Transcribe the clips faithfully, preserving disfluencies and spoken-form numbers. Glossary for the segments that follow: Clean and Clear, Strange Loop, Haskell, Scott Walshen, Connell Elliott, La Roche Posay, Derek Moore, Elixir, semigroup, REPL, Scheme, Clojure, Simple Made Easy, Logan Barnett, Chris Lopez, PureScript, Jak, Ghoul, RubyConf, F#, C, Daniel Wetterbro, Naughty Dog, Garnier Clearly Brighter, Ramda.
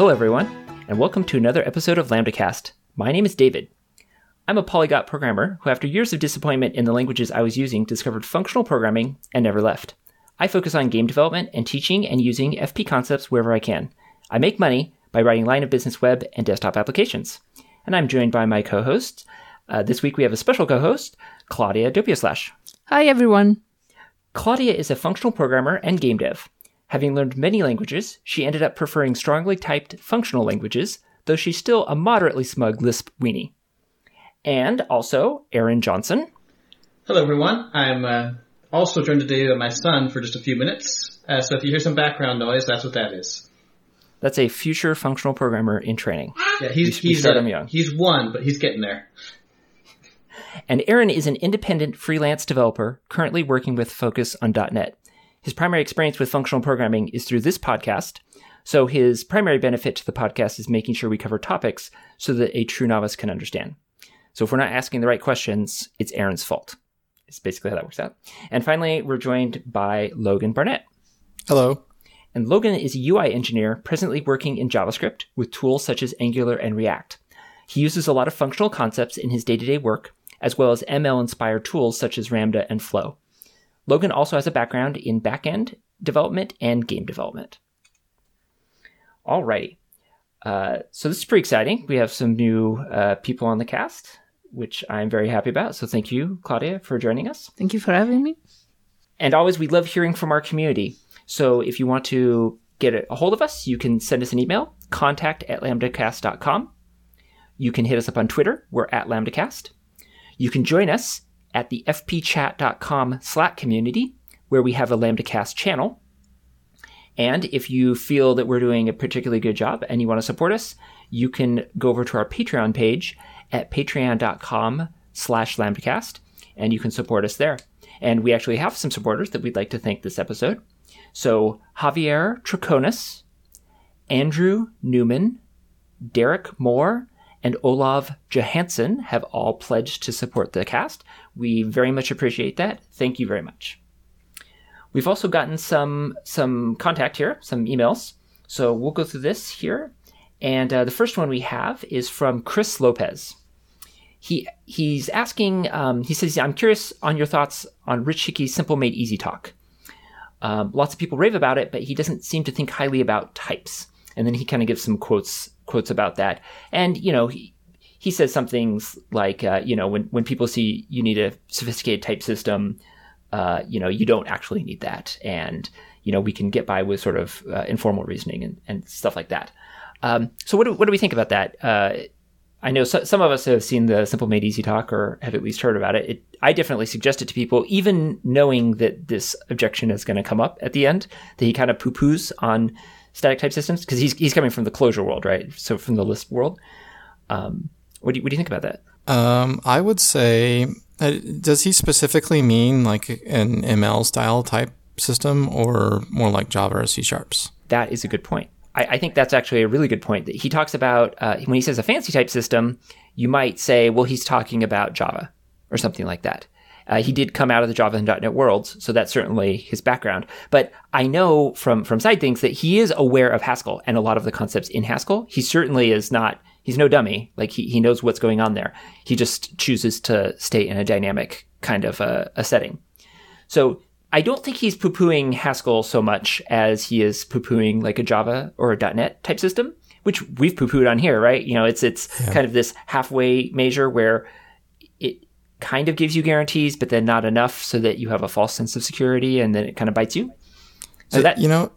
Hello, everyone, and welcome to another episode of LambdaCast. My name is David. I'm a polyglot programmer who, after years of disappointment in the languages I was using, discovered functional programming and never left. I focus on game development and teaching and using F P concepts wherever I can. I make money by writing line of business web and desktop applications. And I'm joined by my co-hosts. Uh, this week we have a special co-host, Claudia Doppioslash. Hi, everyone. Claudia is a functional programmer and game dev. Having learned many languages, she ended up preferring strongly typed functional languages, though she's still a moderately smug Lisp weenie. And also, Aaron Johnson. Hello, everyone. I'm uh, also joined today by my son for just a few minutes. Uh, so if you hear some background noise, that's what that is. That's a future functional programmer in training. Yeah, he's he's, start uh, him young. He's one, but he's getting there. And Aaron is an independent freelance developer currently working with Focus on dot net. His primary experience with functional programming is through this podcast, so his primary benefit to the podcast is making sure we cover topics so that a true novice can understand. So if we're not asking the right questions, it's Aaron's fault. It's basically how that works out. And finally, we're joined by Logan Barnett. Hello. And Logan is a U I engineer presently working in JavaScript with tools such as Angular and React. He uses a lot of functional concepts in his day-to-day work, as well as M L-inspired tools such as Ramda and Flow. Logan also has a background in backend development and game development. All righty. Uh, so this is pretty exciting. We have some new uh, people on the cast, which I'm very happy about. So thank you, Claudia, for joining us. Thank you for having me. And always, we love hearing from our community. So if you want to get a hold of us, you can send us an email, contact at lambdacast dot com. You can hit us up on Twitter. We're at LambdaCast. You can join us at the f p chat dot com Slack community, where we have a LambdaCast channel. And if you feel that we're doing a particularly good job and you want to support us, you can go over to our Patreon page at patreon dot com slash lambdacast, and you can support us there. And we actually have some supporters that we'd like to thank this episode. So Javier Traconis, Andrew Newman, Derek Moore, and Olav Johansson have all pledged to support the cast. We very much appreciate that. Thank you very much. We've also gotten some some contact here, some emails. So we'll go through this here. And uh, the first one we have is from Chris Lopez. He He's asking, um, he says, I'm curious on your thoughts on Rich Hickey's Simple Made Easy talk. Um, lots of people rave about it, but he doesn't seem to think highly about types. And then he kind of gives some quotes quotes about that. And, you know, he, he says some things like, uh, you know, when, when people see you need a sophisticated type system, uh, you know, you don't actually need that. And, you know, we can get by with sort of uh, informal reasoning and, and stuff like that. Um, so what do, what do we think about that? Uh, I know so, some of us have seen the Simple Made Easy talk or have at least heard about it. it I definitely suggest it to people, even knowing that this objection is going to come up at the end, that he kind of poo-poos on static type systems, because he's he's coming from the Clojure world, right? So from the Lisp world. Um, what do you, what do you think about that? Um, I would say, uh, does he specifically mean like an M L style type system, or more like Java or C Sharps? That is a good point. I, I think that's actually a really good point. He talks about uh, when he says a fancy type system, you might say, well, he's talking about Java or something like that. Uh, he did come out of the Java and dot net worlds, so that's certainly his background. But I know from, from side things that he is aware of Haskell and a lot of the concepts in Haskell. He certainly is not, he's no dummy. Like, he, he knows what's going on there. He just chooses to stay in a dynamic kind of a, a setting. So I don't think he's poo-pooing Haskell so much as he is poo-pooing like a Java or a dot net type system, which we've poo-pooed on here, right? You know, it's, it's yeah. kind of this halfway measure where it kind of gives you guarantees, but then not enough so that you have a false sense of security, and then it kind of bites you. So that, you know,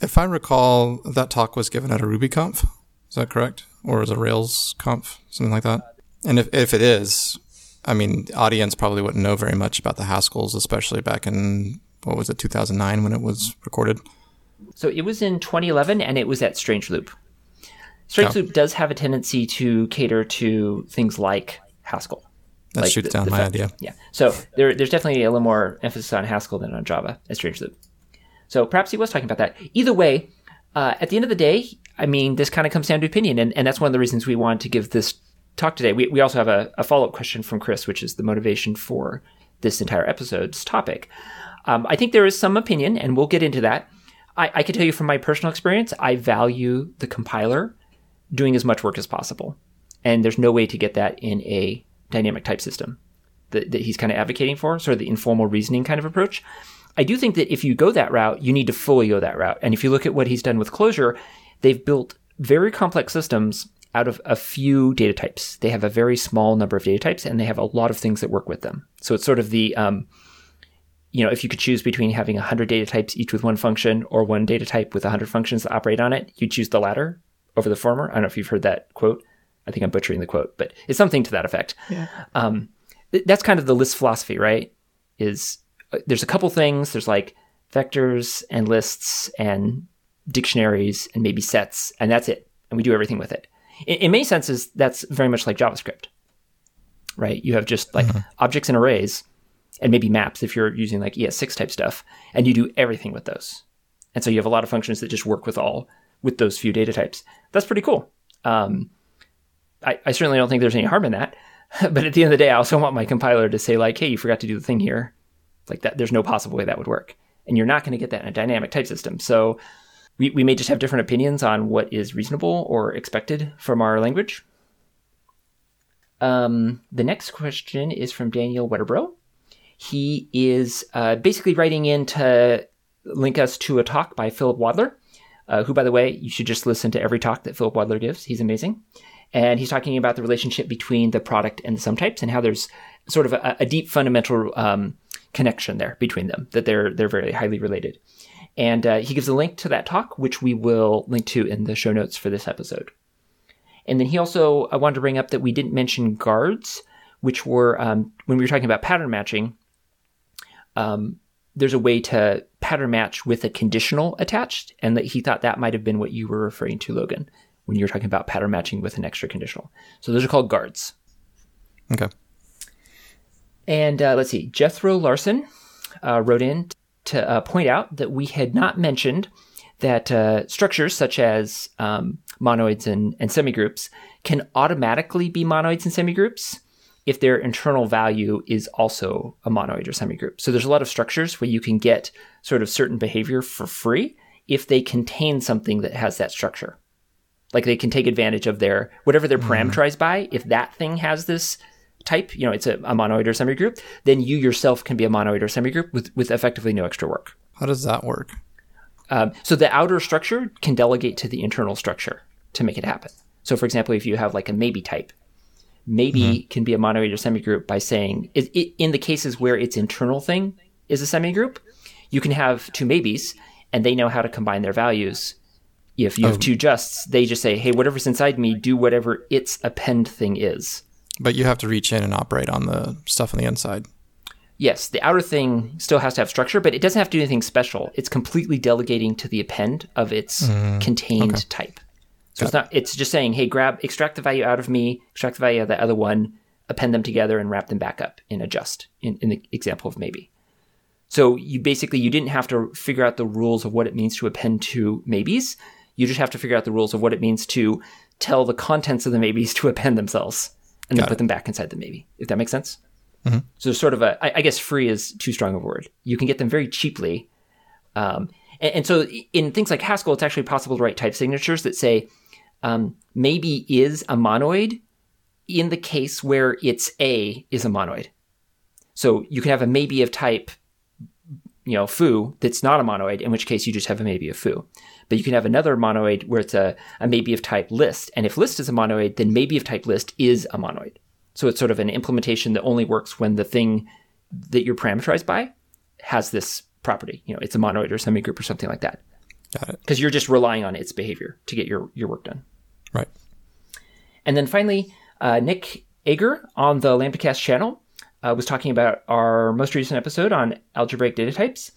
if I recall, that talk was given at a RubyConf. Is that correct? Or is it Rails Conf? Something like that. And if, if it is, I mean, the audience probably wouldn't know very much about the Haskells, especially back in, what was it, two thousand nine when it was recorded? So it was in twenty eleven, and it was at Strange Loop. Strange yeah. Loop does have a tendency to cater to things like Haskell. That like shoots the, down the my fact, idea. Yeah. So there, there's definitely a little more emphasis on Haskell than on Java at Strange Loop. So perhaps he was talking about that. Either way, uh, at the end of the day, I mean, this kind of comes down to opinion. And, and that's one of the reasons we wanted to give this talk today. We, we also have a, a follow-up question from Chris, which is the motivation for this entire episode's topic. Um, I think there is some opinion, and we'll get into that. I, I can tell you from my personal experience, I value the compiler doing as much work as possible. And there's no way to get that in a dynamic type system that, that he's kind of advocating for, sort of the informal reasoning kind of approach. I do think that if you go that route, you need to fully go that route. And if you look at what he's done with Clojure, they've built very complex systems out of a few data types. They have a very small number of data types, and they have a lot of things that work with them. So it's sort of the, um, you know, if you could choose between having one hundred data types, each with one function, or one data type with one hundred functions that operate on it, you choose the latter over the former. I don't know if you've heard that quote. I think I'm butchering the quote, but it's something to that effect. Yeah. Um, th- that's kind of the Lisp philosophy, right? Is uh, there's a couple things. There's like vectors and lists and dictionaries and maybe sets, and that's it. And we do everything with it. In, in many senses, that's very much like JavaScript, right? You have just like mm-hmm. objects and arrays and maybe maps if you're using like E S six type stuff, and you do everything with those. And so you have a lot of functions that just work with all with those few data types. That's pretty cool. Um, I, I certainly don't think there's any harm in that. But at the end of the day, I also want my compiler to say like, hey, you forgot to do the thing here. Like that, there's no possible way that would work. And you're not going to get that in a dynamic type system. So we, we may just have different opinions on what is reasonable or expected from our language. Um, the next question is from Daniel Wetterbro. He is uh, basically writing in to link us to a talk by Philip Wadler, uh, who, by the way, you should just listen to every talk that Philip Wadler gives. He's amazing. And he's talking about the relationship between the product and the sum types and how there's sort of a, a deep fundamental um, connection there between them, that they're they're very highly related. And uh, he gives a link to that talk, which we will link to in the show notes for this episode. And then he also, I wanted to bring up that we didn't mention guards, which were, um, when we were talking about pattern matching, um, there's a way to pattern match with a conditional attached, and that he thought that might have been what you were referring to, Logan, when you're talking about pattern matching with an extra conditional. So those are called guards. Okay. And uh, let's see, Jethro Larson uh, wrote in to uh, point out that we had not mentioned that uh, structures such as um, monoids and, and semigroups can automatically be monoids and semigroups if their internal value is also a monoid or semigroup. So there's a lot of structures where you can get sort of certain behavior for free if they contain something that has that structure. Like they can take advantage of their, whatever they're parameterized by, if that thing has this type, you know, it's a, a monoid or semigroup, then you yourself can be a monoid or semigroup with, with effectively no extra work. How does that work? Um, so the outer structure can delegate to the internal structure to make it happen. So for example, if you have like a maybe type, maybe mm-hmm. can be a monoid or semigroup by saying, it, it, in the cases where its internal thing is a semigroup, you can have two maybes and they know how to combine their values. If you have oh. two justs, they just say, hey, whatever's inside me, do whatever its append thing is. But you have to reach in and operate on the stuff on the inside. Yes, the outer thing still has to have structure, but it doesn't have to do anything special. It's completely delegating to the append of its mm, contained okay. type. So Got it's not. It's just saying, hey, grab, extract the value out of me, extract the value of the other one, append them together and wrap them back up in a just, in, in the example of maybe. So you basically, you didn't have to figure out the rules of what it means to append to maybes. You just have to figure out the rules of what it means to tell the contents of the maybes to append themselves and Got then put it. them back inside the maybe, if that makes sense. Mm-hmm. So there's sort of a, I, I guess free is too strong a word. You can get them very cheaply. Um, and, and so in things like Haskell, it's actually possible to write type signatures that say um, maybe is a monoid in the case where its A is a monoid. So you can have a maybe of type, you know, foo that's not a monoid, in which case you just have a maybe of foo. But you can have another monoid where it's a, a maybe of type list. And if list is a monoid, then maybe of type list is a monoid. So it's sort of an implementation that only works when the thing that you're parameterized by has this property. You know, it's a monoid or semigroup or something like that. Got it. Because you're just relying on its behavior to get your, your work done. Right. And then finally, uh, Nick Ager on the LambdaCast channel uh, was talking about our most recent episode on algebraic data types.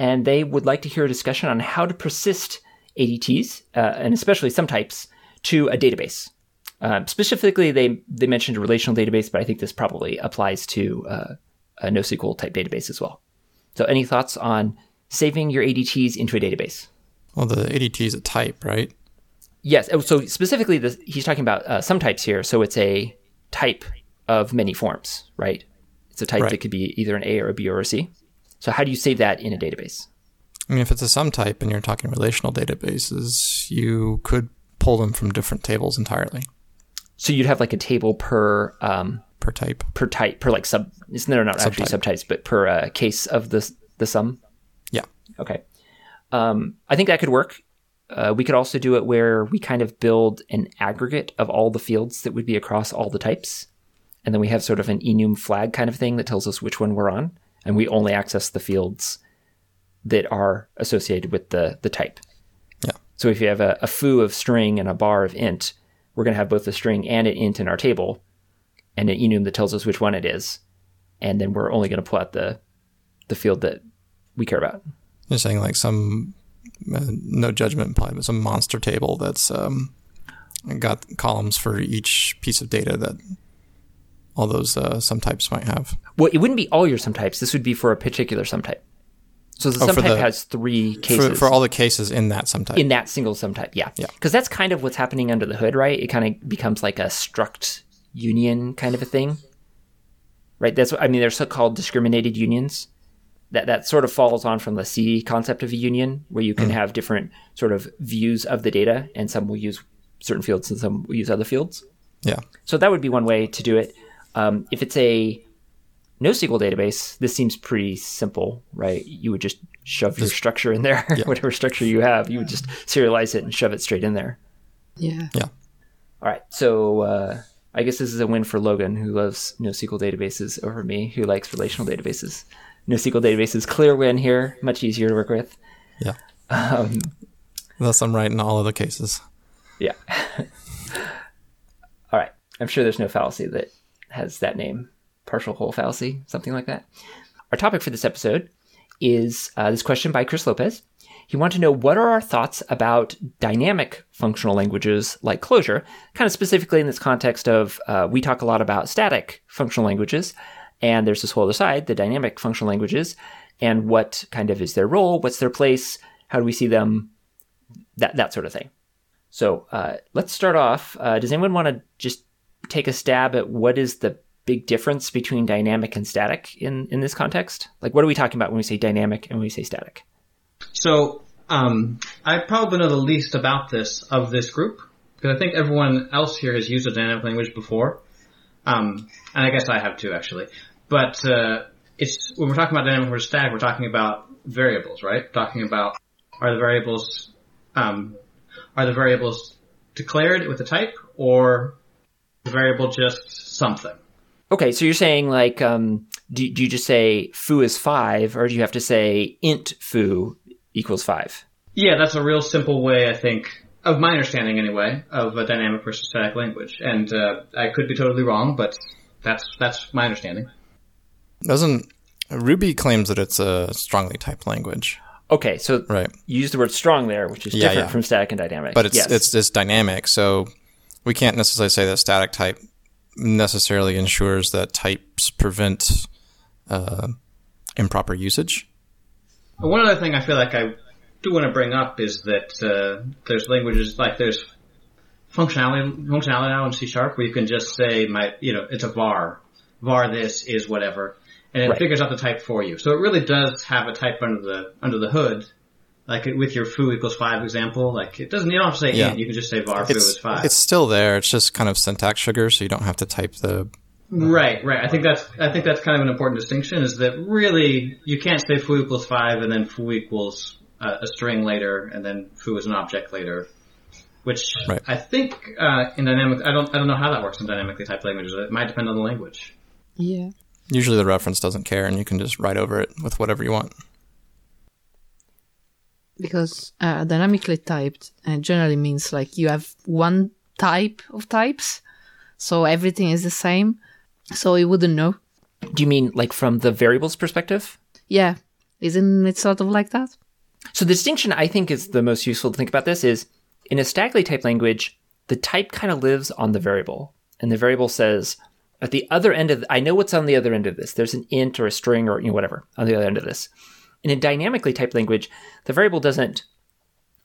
And they would like to hear a discussion on how to persist A D Ts, uh, and especially some types, to a database. Um, specifically, they, they mentioned a relational database, but I think this probably applies to uh, a NoSQL type database as well. So any thoughts on saving your A D Ts into a database? Well, the A D T is a type, right? Yes. So specifically, this, he's talking about uh, some types here. So it's a type of many forms, right? It's a type right. that could be either an A or a B or a C. So how do you save that in a database? I mean, if it's a sum type and you're talking relational databases, you could pull them from different tables entirely. So you'd have like a table per um, per type, per type, per like sub. It's no, not subtype. Actually subtypes, but per uh, case of the the sum. Yeah. Okay. Um, I think that could work. Uh, we could also do it where we kind of build an aggregate of all the fields that would be across all the types. And then we have sort of an enum flag kind of thing that tells us which one we're on. And we only access the fields that are associated with the, the type. Yeah. So if you have a, a foo of string and a bar of int, we're going to have both a string and an int in our table and an enum that tells us which one it is. And then we're only going to plot the the field that we care about. You're saying like some... Uh, no judgment implied, but some monster table that's um, got columns for each piece of data that all those uh, sum types might have. Well, it wouldn't be all your sum types. This would be for a particular sum type. So the oh, sum type the, has three cases. For, for all the cases in that sum type. In that single sum type, yeah. Because yeah. that's kind of what's happening under the hood, right? It kind of becomes like a struct union kind of a thing, right? That's what, I mean, they're so-called discriminated unions. That that sort of follows on from the C concept of a union, where you can mm. have different sort of views of the data, and some will use certain fields and some will use other fields. Yeah. So that would be one way to do it. Um, if it's a NoSQL database, this seems pretty simple, right? You would just shove your structure in there, yeah. whatever structure you have, you would just serialize it and shove it straight in there. Yeah. Yeah. All right. So uh, I guess this is a win for Logan, who loves NoSQL databases over me, who likes relational databases. NoSQL databases, clear win here. Much easier to work with. Yeah. Um, Unless I'm right in all of the cases. Yeah. All right. I'm sure there's no fallacy that has that name. Partial whole fallacy, something like that. Our topic for this episode is uh, this question by Chris Lopez. He wanted to know, what are our thoughts about dynamic functional languages like Clojure, kind of specifically in this context of uh, we talk a lot about static functional languages. And there's this whole other side, the dynamic functional languages, and what kind of is their role? What's their place? How do we see them? That that sort of thing. So uh, let's start off. Uh, does anyone want to just take a stab at what is the big difference between dynamic and static in, in this context? Like, what are we talking about when we say dynamic and when we say static? So um, I probably know the least about this of this group, because I think everyone else here has used a dynamic language before. Um, and I guess I have too, actually. But uh, it's when we're talking about dynamic versus static, we're talking about variables, right? Talking about are the variables um, are the variables declared with a type, or the variable just something? Okay, so you're saying like, um, do, do you just say foo is five, or do you have to say int foo equals five? Yeah, that's a real simple way, I think, of my understanding anyway, of a dynamic versus static language, and uh, I could be totally wrong, but that's that's my understanding. Doesn't Ruby claims that it's a strongly typed language? Okay, so right. you use the word strong there, which is yeah, different yeah. from static and dynamic. But it's, yes. it's it's dynamic, so we can't necessarily say that static type necessarily ensures that types prevent uh, improper usage. One other thing I feel like I do want to bring up is that uh, there's languages like there's functionality functionality now in C Sharp where you can just say my you know it's a var. var this is whatever, and it right. figures out the type for you. So it really does have a type under the under the hood, like with your foo equals five example. Like it doesn't, you don't have to say yeah. int, you can just say var foo is five. It's still there. It's just kind of syntax sugar, so you don't have to type the. Uh, right, right. I think that's I think that's kind of an important distinction, is that really you can't say foo equals five and then foo equals uh, a string later and then foo is an object later. Which right. I think uh, in dynamic, I don't I don't know how that works in dynamically typed languages. It might depend on the language. Yeah. Usually the reference doesn't care, and you can just write over it with whatever you want. Because uh, dynamically typed uh, generally means like you have one type of types, so everything is the same, so you wouldn't know. Do you mean like from the variables perspective? Yeah. Isn't it sort of like that? So the distinction I think is the most useful to think about this is in a statically typed language, the type kind of lives on the variable, and the variable says... At the other end of, the, I know what's on the other end of this. There's an int or a string or you know, whatever on the other end of this. In a dynamically typed language, the variable doesn't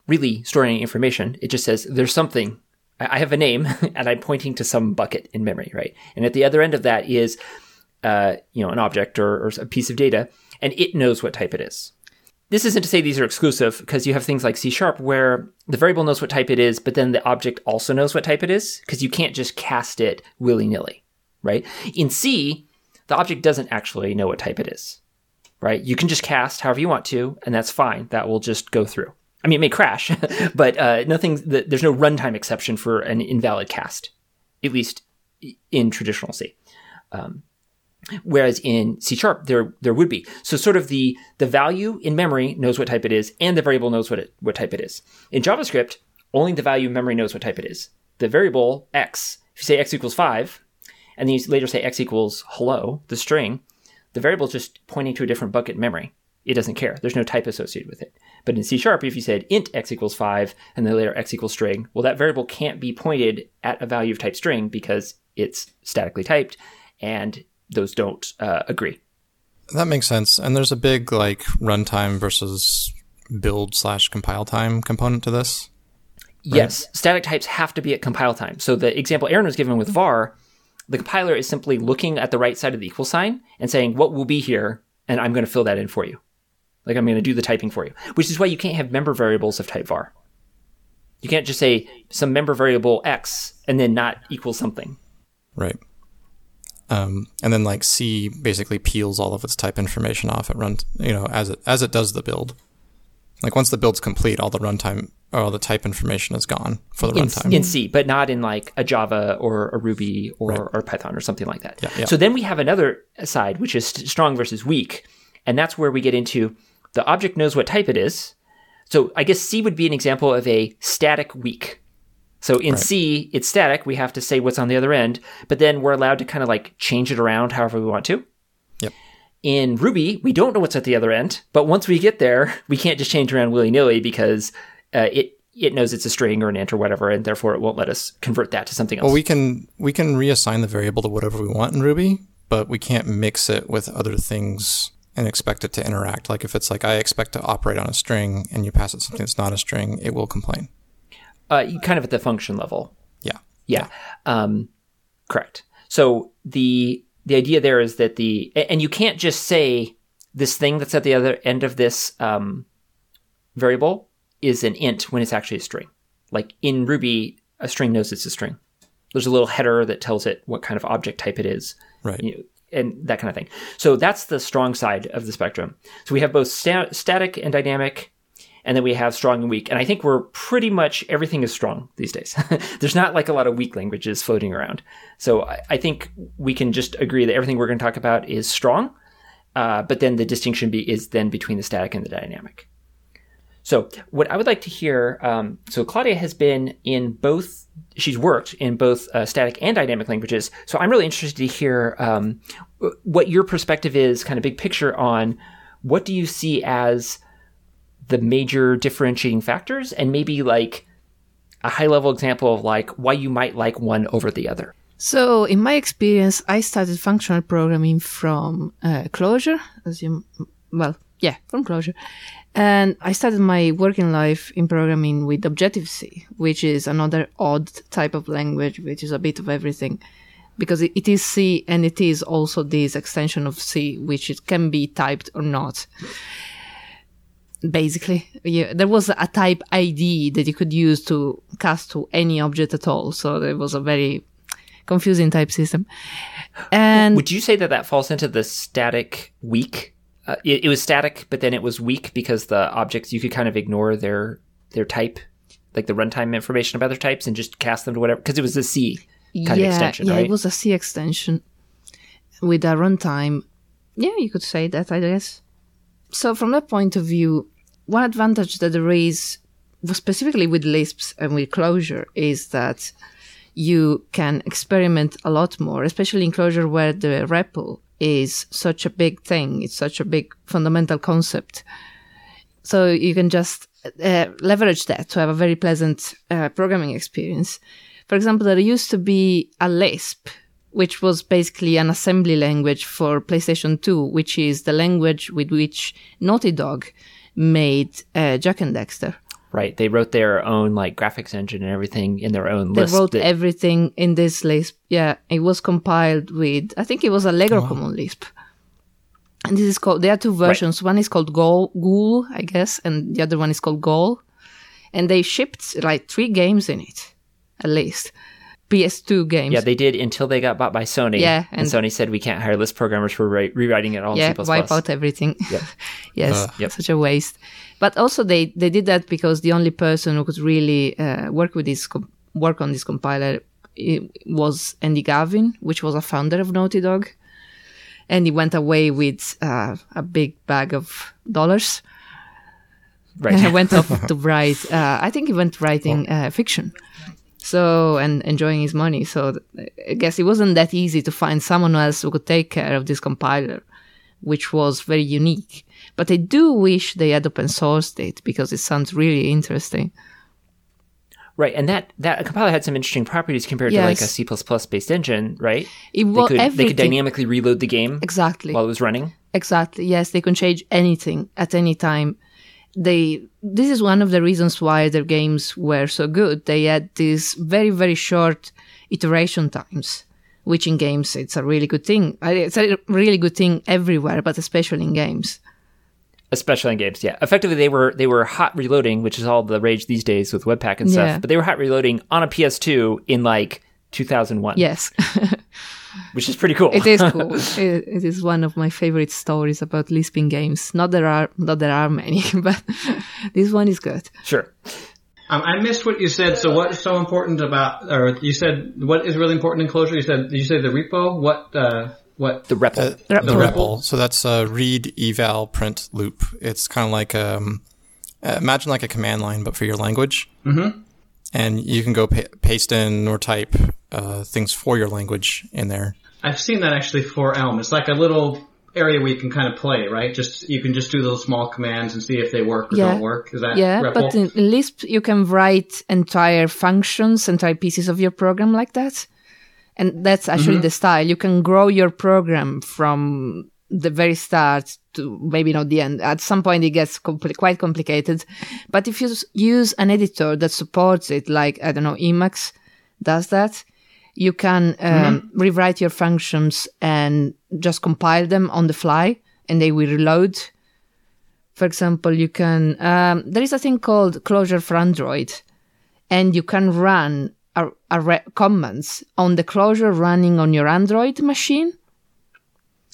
really store any information. It just says there's something. I have a name and I'm pointing to some bucket in memory, right? And at the other end of that is, uh, you know, an object or, or a piece of data, and it knows what type it is. This isn't to say these are exclusive, because you have things like C Sharp where the variable knows what type it is, but then the object also knows what type it is, because you can't just cast it willy-nilly, right? In C, the object doesn't actually know what type it is, right? You can just cast however you want to, and that's fine. That will just go through. I mean, it may crash, but uh, nothing. There's no runtime exception for an invalid cast, at least in traditional C. Um, Whereas in C Sharp, there there would be. So sort of the, the value in memory knows what type it is, and the variable knows what it, what type it is. In JavaScript, only the value in memory knows what type it is. The variable x, if you say x equals five, and then you later say x equals hello, the string, the variable is just pointing to a different bucket in memory. It doesn't care. There's no type associated with it. But in C Sharp, if you said int x equals five, and then later x equals string, well, that variable can't be pointed at a value of type string because it's statically typed, and those don't uh, agree. That makes sense. And there's a big like runtime versus build slash compile time component to this, right? Yes. Static types have to be at compile time. So the example Aaron was given with var, the compiler is simply looking at the right side of the equal sign and saying, what will be here? And I'm going to fill that in for you. Like I'm going to do the typing for you, which is why you can't have member variables of type var. You can't just say some member variable X and then not equal something. Right. Um, and then like C basically peels all of its type information off. It runs, you know, as it as it does the build. Like once the build's complete, all the runtime or all the type information is gone for the in, runtime in C, but not in like a Java or a Ruby or, right. or Python or something like that. Yeah, yeah. So then we have another side, which is strong versus weak, and that's where we get into the object knows what type it is. So I guess C would be an example of a static weak. So in right. C, it's static. We have to say what's on the other end, but then we're allowed to kind of like change it around however we want to. Yep. In Ruby, we don't know what's at the other end, but once we get there, we can't just change around willy-nilly because uh, it it knows it's a string or an int or whatever, and therefore it won't let us convert that to something else. Well, we can we can reassign the variable to whatever we want in Ruby, but we can't mix it with other things and expect it to interact. Like if it's like I expect to operate on a string, and you pass it something that's not a string, it will complain. Uh, kind of at the function level. Yeah. Yeah. Um, correct. So the the idea there is that the, and you can't just say this thing that's at the other end of this um, variable is an int when it's actually a string. Like in Ruby, a string knows it's a string. There's a little header that tells it what kind of object type it is. Right. You know, and that kind of thing. So that's the strong side of the spectrum. So we have both sta- static and dynamic. And then we have strong and weak. And I think we're pretty much, everything is strong these days. There's not like a lot of weak languages floating around. So I, I think we can just agree that everything we're going to talk about is strong. Uh, but then the distinction be, is then between the static and the dynamic. So what I would like to hear, um, so Claudia has been in both, she's worked in both uh, static and dynamic languages. So I'm really interested to hear um, what your perspective is, kind of big picture on what do you see as the major differentiating factors, and maybe like a high level example of like why you might like one over the other. So in my experience, I started functional programming from uh, Clojure, as you, well, yeah, from Clojure. And I started my working life in programming with Objective-C, which is another odd type of language, which is a bit of everything, because it is C and it is also this extension of C, which it can be typed or not. Basically, yeah, there was a type I D that you could use to cast to any object at all. So it was a very confusing type system. And would you say that that falls into the static weak? Uh, it, it was static, but then it was weak because the objects, you could kind of ignore their their type, like the runtime information about their types, and just cast them to whatever, because it was a C kind yeah, of extension, yeah, right? Yeah, it was a C extension with a runtime. Yeah, you could say that, I guess. So from that point of view, one advantage that there is, specifically with Lisps and with Clojure, is that you can experiment a lot more, especially in Clojure where the REPL is such a big thing. It's such a big fundamental concept. So you can just uh, leverage that to have a very pleasant uh, programming experience. For example, there used to be a Lisp, which was basically an assembly language for PlayStation two, which is the language with which Naughty Dog made uh, Jak and Dexter. Right. They wrote their own like graphics engine and everything in their own they Lisp. They wrote that... everything in this Lisp. Yeah. It was compiled with, I think it was a Lego oh, wow. Common Lisp. And this is called, there are two versions. Right. One is called Goal, Ghoul, I guess, and the other one is called Goal. And they shipped like three games in it, at least. P S two games. Yeah, they did until they got bought by Sony. Yeah. And, and Sony said, we can't hire Lisp programmers for re- rewriting it all yeah, in C++. Yeah, wipe out everything. Yep. yes, uh, yep. Such a waste. But also they, they did that because the only person who could really uh, work with this com- work on this compiler was Andy Gavin, which was a founder of Naughty Dog. And he went away with uh, a big bag of dollars. Right. And went off to write, uh, I think he went writing uh, fiction. So, and enjoying his money. So I guess it wasn't that easy to find someone else who could take care of this compiler, which was very unique. But I do wish they had open sourced it because it sounds really interesting. Right, and that, that compiler had some interesting properties compared yes. to like a C++-based engine, right? It was they, could, they could dynamically reload the game exactly while it was running. Exactly, yes. They can change anything at any time. They This is one of the reasons why their games were so good. They had these very, very short iteration times, which in games, it's a really good thing. It's a really good thing everywhere, but especially in games. Especially in games, yeah. Effectively, they were they were hot reloading, which is all the rage these days with Webpack and stuff. Yeah. But they were hot reloading on a P S two in like two thousand one. Yes, which is pretty cool. It is cool. it, it is one of my favorite stories about Lisp in games. Not there are not there are many, but this one is good. Sure. Um, I missed what you said. So what is so important about? Or you said what is really important in Clojure? You said you say the repo. What? Uh, What the REPL. Uh, the, the REPL. So that's a read, eval, print loop. It's kind of like um, imagine like a command line, but for your language. Mm-hmm. And you can go pa- paste in or type uh, things for your language in there. I've seen that actually for Elm. It's like a little area where you can kind of play, right? Just you can just do those small commands and see if they work or yeah. don't work. Is that yeah? REPL? But in Lisp, you can write entire functions, entire pieces of your program like that. And that's actually mm-hmm. the style. You can grow your program from the very start to maybe not the end. At some point, it gets compl- quite complicated. But if you use an editor that supports it, like, I don't know, Emacs does that, you can um, mm-hmm. rewrite your functions and just compile them on the fly, and they will reload. For example, you can... Um, there is a thing called Clojure for Android, and you can run... Are, are re- commands on the Clojure running on your Android machine.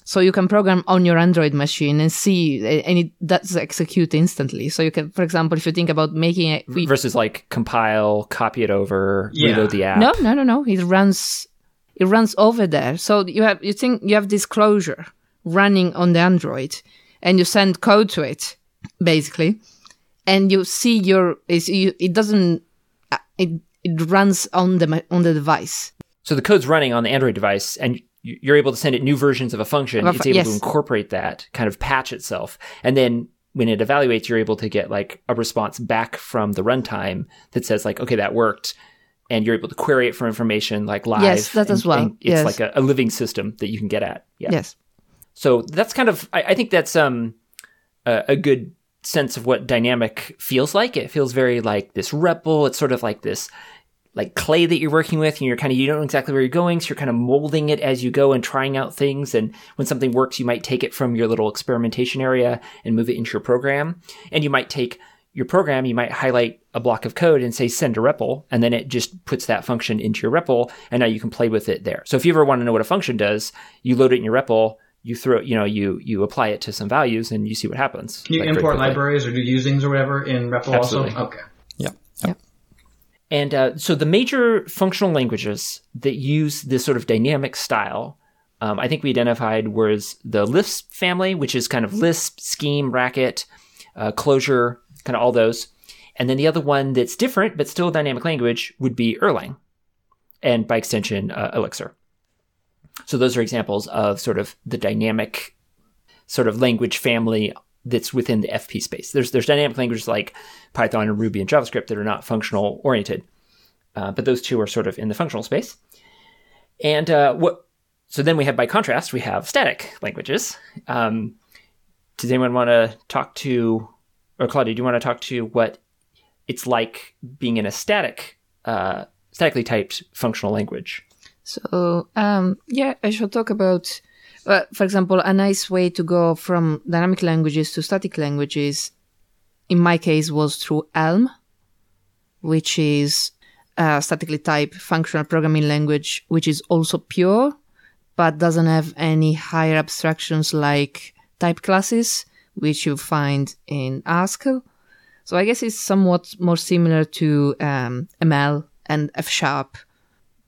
So you can program on your Android machine and see, and it does execute instantly. So you can, for example, if you think about making it... We, Versus like compile, copy it over, yeah. reload the app. No, no, no, no. It runs it runs over there. So you have you think you have this Clojure running on the Android and you send code to it, basically. And you see your... You, it doesn't... It, It runs on the on the device. So the code's running on the Android device, and you're able to send it new versions of a function. Of a, it's able yes. to incorporate that, kind of patch itself. And then when it evaluates, you're able to get like a response back from the runtime that says like, okay, that worked. And you're able to query it for information like live. Yes, that and, as well. It's yes. like a, a living system that you can get at. Yeah. Yes. So that's kind of, I, I think that's um a, a good sense of what dynamic feels like. It feels very like this REPL. It's sort of like this... like clay that you're working with, and you're kind of, you don't know exactly where you're going, so you're kind of molding it as you go and trying out things. And when something works, you might take it from your little experimentation area and move it into your program. And you might take your program, you might highlight a block of code and say, send a REPL, and then it just puts that function into your REPL, and now you can play with it there. So if you ever want to know what a function does, you load it in your REPL, you throw it, you know, you you apply it to some values, and you see what happens. Can you like import libraries or do usings or whatever in REPL Absolutely. Also? Okay. Yeah. Yeah. yeah. And uh, so the major functional languages that use this sort of dynamic style, um, I think we identified was the Lisp family, which is kind of Lisp, Scheme, Racket, uh, Clojure, kind of all those. And then the other one that's different but still a dynamic language would be Erlang, and by extension, uh, Elixir. So those are examples of sort of the dynamic sort of language family that's within the F P space. There's there's dynamic languages like Python and Ruby and JavaScript that are not functional oriented, uh, but those two are sort of in the functional space. And uh, what? So then we have, by contrast, we have static languages. Um, does anyone want to talk to, or Claudia, do you want to talk to what it's like being in a static, uh, statically typed functional language? So um, yeah, I shall talk about. uh, for example, a nice way to go from dynamic languages to static languages, in my case, was through Elm, which is a statically typed functional programming language, which is also pure, but doesn't have any higher abstractions like type classes, which you find in Haskell. So I guess it's somewhat more similar to um, M L and F sharp,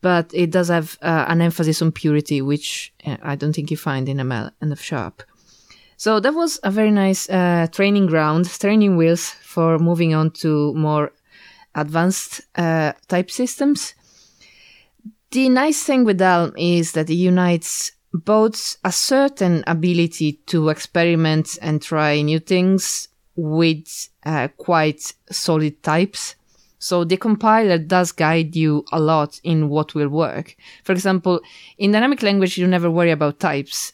but it does have uh, an emphasis on purity, which uh, I don't think you find in M L and F sharp. So that was a very nice uh, training ground, training wheels for moving on to more advanced uh, type systems. The nice thing with Elm is that it unites both a certain ability to experiment and try new things with uh, quite solid types. So the compiler does guide you a lot in what will work. For example, in dynamic language, you never worry about types.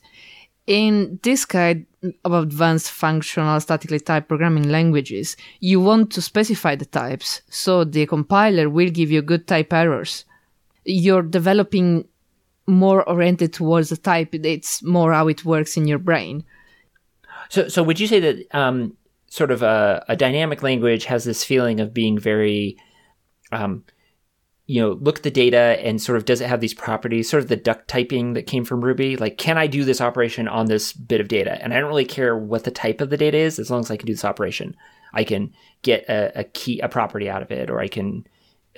In this kind of advanced functional statically typed programming languages, you want to specify the types. So the compiler will give you good type errors. You're developing more oriented towards the type. It's more how it works in your brain. So so would you say that um, sort of a, a dynamic language has this feeling of being very, um, you know, look at the data and sort of does it have these properties, sort of the duck typing that came from Ruby? Like, can I do this operation on this bit of data? And I don't really care what the type of the data is, as long as I can do this operation. I can get a, a key, a property out of it, or I can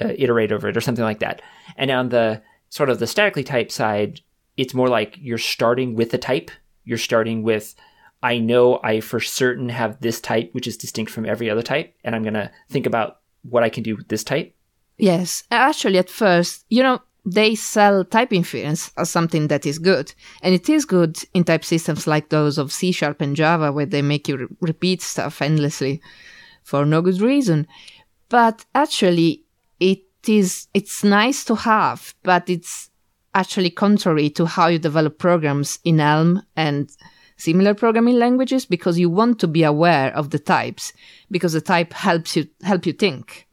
uh, iterate over it or something like that. And on the sort of the statically typed side, it's more like you're starting with a type. You're starting with, I know I for certain have this type, which is distinct from every other type, and I'm going to think about what I can do with this type. Yes. Actually, at first, you know, they sell type inference as something that is good. And it is good in type systems like those of C Sharp and Java, where they make you re- repeat stuff endlessly for no good reason. But actually, it is it's nice to have, but it's actually contrary to how you develop programs in Elm and similar programming languages, because you want to be aware of the types, because the type helps you help you think.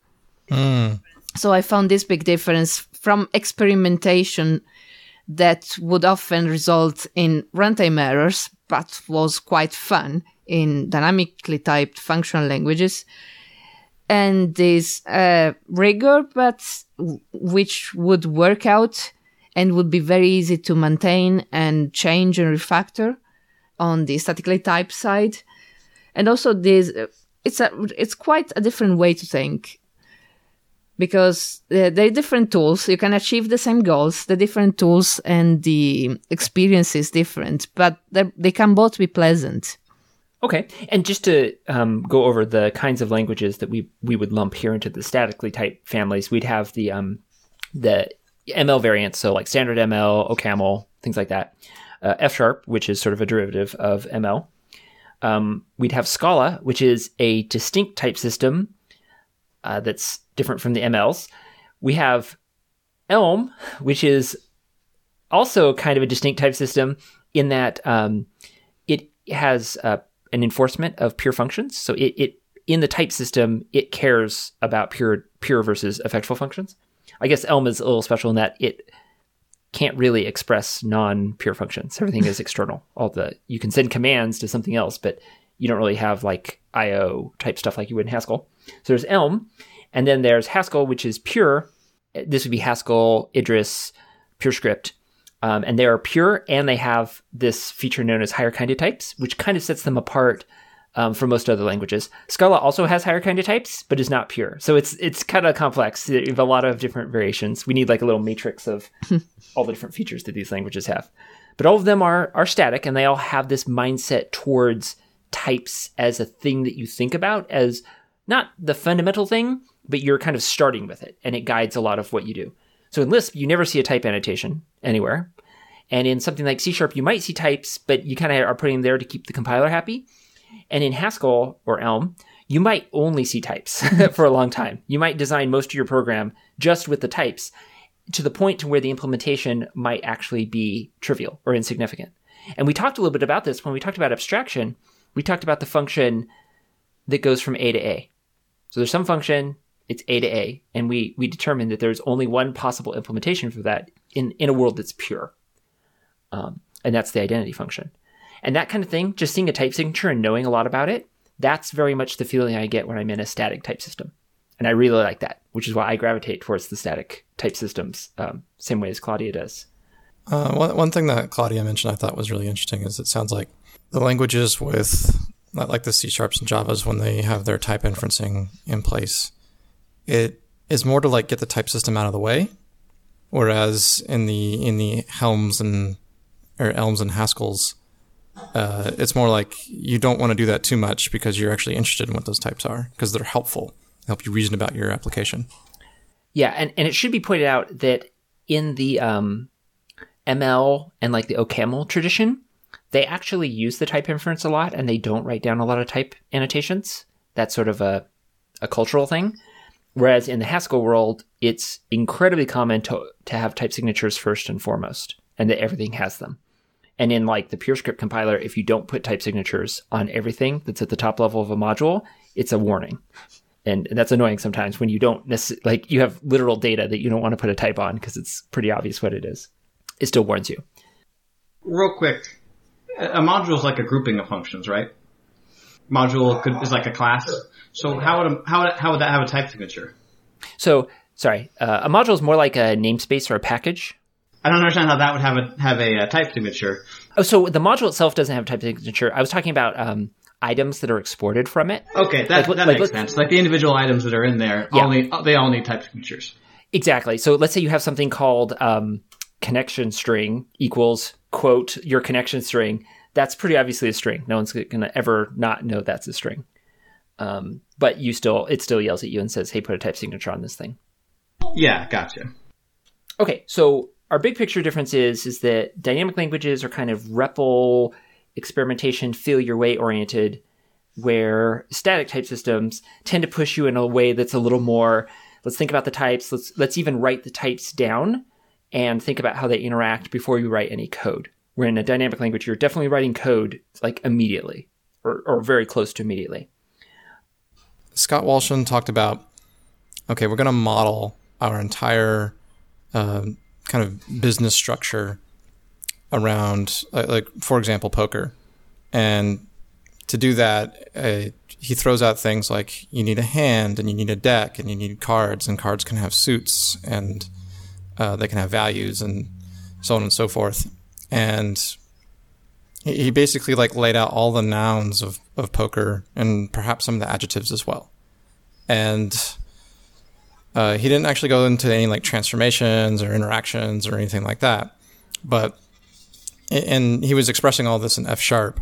Mm. So I found this big difference from experimentation that would often result in runtime errors, but was quite fun in dynamically typed functional languages, and this uh, rigor, but w- which would work out and would be very easy to maintain and change and refactor on the statically typed side. And also this, it's a, it's quite a different way to think, because uh, there are different tools. You can achieve the same goals. The different tools and the experience is different, but they can both be pleasant. Okay. And just to um, go over the kinds of languages that we we would lump here into the statically typed families, we'd have the um, the M L variants, so like standard M L, OCaml, things like that. Uh, F sharp, which is sort of a derivative of M L. Um, we'd have Scala, which is a distinct type system uh, that's different from the M Ls. We have Elm, which is also kind of a distinct type system in that um, it has uh, an enforcement of pure functions. So it, it in the type system, it cares about pure pure versus effectful functions. I guess Elm is a little special in that it can't really express non-pure functions. Everything is external. All the you can send commands to something else, but you don't really have like I O type stuff like you would in Haskell. So there's Elm, and then there's Haskell, which is pure. This would be Haskell, Idris, PureScript. Um, and they are pure, and they have this feature known as higher kind of types, which kind of sets them apart um, from most other languages. Scala also has higher kind of types, but is not pure. So it's it's kind of complex. You have a lot of different variations. We need like a little matrix of all the different features that these languages have. But all of them are are static, and they all have this mindset towards types as a thing that you think about, as not the fundamental thing, but you're kind of starting with it, and it guides a lot of what you do. So in Lisp, you never see a type annotation anywhere. And in something like C Sharp, you might see types, but you kind of are putting them there to keep the compiler happy. And in Haskell or Elm, you might only see types for a long time. You might design most of your program just with the types, to the point to where the implementation might actually be trivial or insignificant. And we talked a little bit about this when we talked about abstraction. We talked about the function that goes from A to A. So there's some function, it's A to A, and we we determine that there's only one possible implementation for that in, in a world that's pure. Um, and that's the identity function. And that kind of thing, just seeing a type signature and knowing a lot about it, that's very much the feeling I get when I'm in a static type system. And I really like that, which is why I gravitate towards the static type systems, um, same way as Claudia does. Uh, one, one thing that Claudia mentioned I thought was really interesting is it sounds like the languages with, like the C Sharps and Javas, when they have their type inferencing in place, it is more to like get the type system out of the way. Whereas in the in the Helms and or Elms and Haskells, uh, it's more like you don't want to do that too much because you're actually interested in what those types are because they're helpful, help you reason about your application. Yeah, and, and it should be pointed out that in the um, M L and like the OCaml tradition, they actually use the type inference a lot and they don't write down a lot of type annotations. That's sort of a, a cultural thing. Whereas in the Haskell world, it's incredibly common to to have type signatures first and foremost, and that everything has them. And in like the PureScript compiler, if you don't put type signatures on everything that's at the top level of a module, it's a warning. And that's annoying sometimes when you don't necessarily, like you have literal data that you don't want to put a type on because it's pretty obvious what it is. It still warns you. Real quick, a module is like a grouping of functions, right? Module could, is like a class. So how would a, how would, how would that have a type signature? So sorry, uh, a module is more like a namespace or a package. I don't understand how that would have a have a, a type signature. Oh, so the module itself doesn't have a type signature. I was talking about um, items that are exported from it. Okay, that like, that like, makes sense. Like the individual items that are in there, yeah. all need, they all need type signatures. Exactly. So let's say you have something called um, connection string equals quote your connection string. That's pretty obviously a string. No one's going to ever not know that's a string. Um, but you still, it still yells at you and says, hey, put a type signature on this thing. Yeah, gotcha. Okay, so our big picture difference is, is that dynamic languages are kind of R E P L, experimentation, feel your way oriented, where static type systems tend to push you in a way that's a little more, let's think about the types, let's, let's even write the types down and think about how they interact before you write any code. Where in a dynamic language, you're definitely writing code like immediately or, or very close to immediately. Scott Walshen talked about, okay, we're going to model our entire uh, kind of business structure around, uh, like, for example, poker. And to do that, uh, he throws out things like you need a hand and you need a deck and you need cards, and cards can have suits and uh, they can have values and so on and so forth. And he basically like laid out all the nouns of, of poker and perhaps some of the adjectives as well. And uh, he didn't actually go into any like transformations or interactions or anything like that. But and he was expressing all this in F sharp.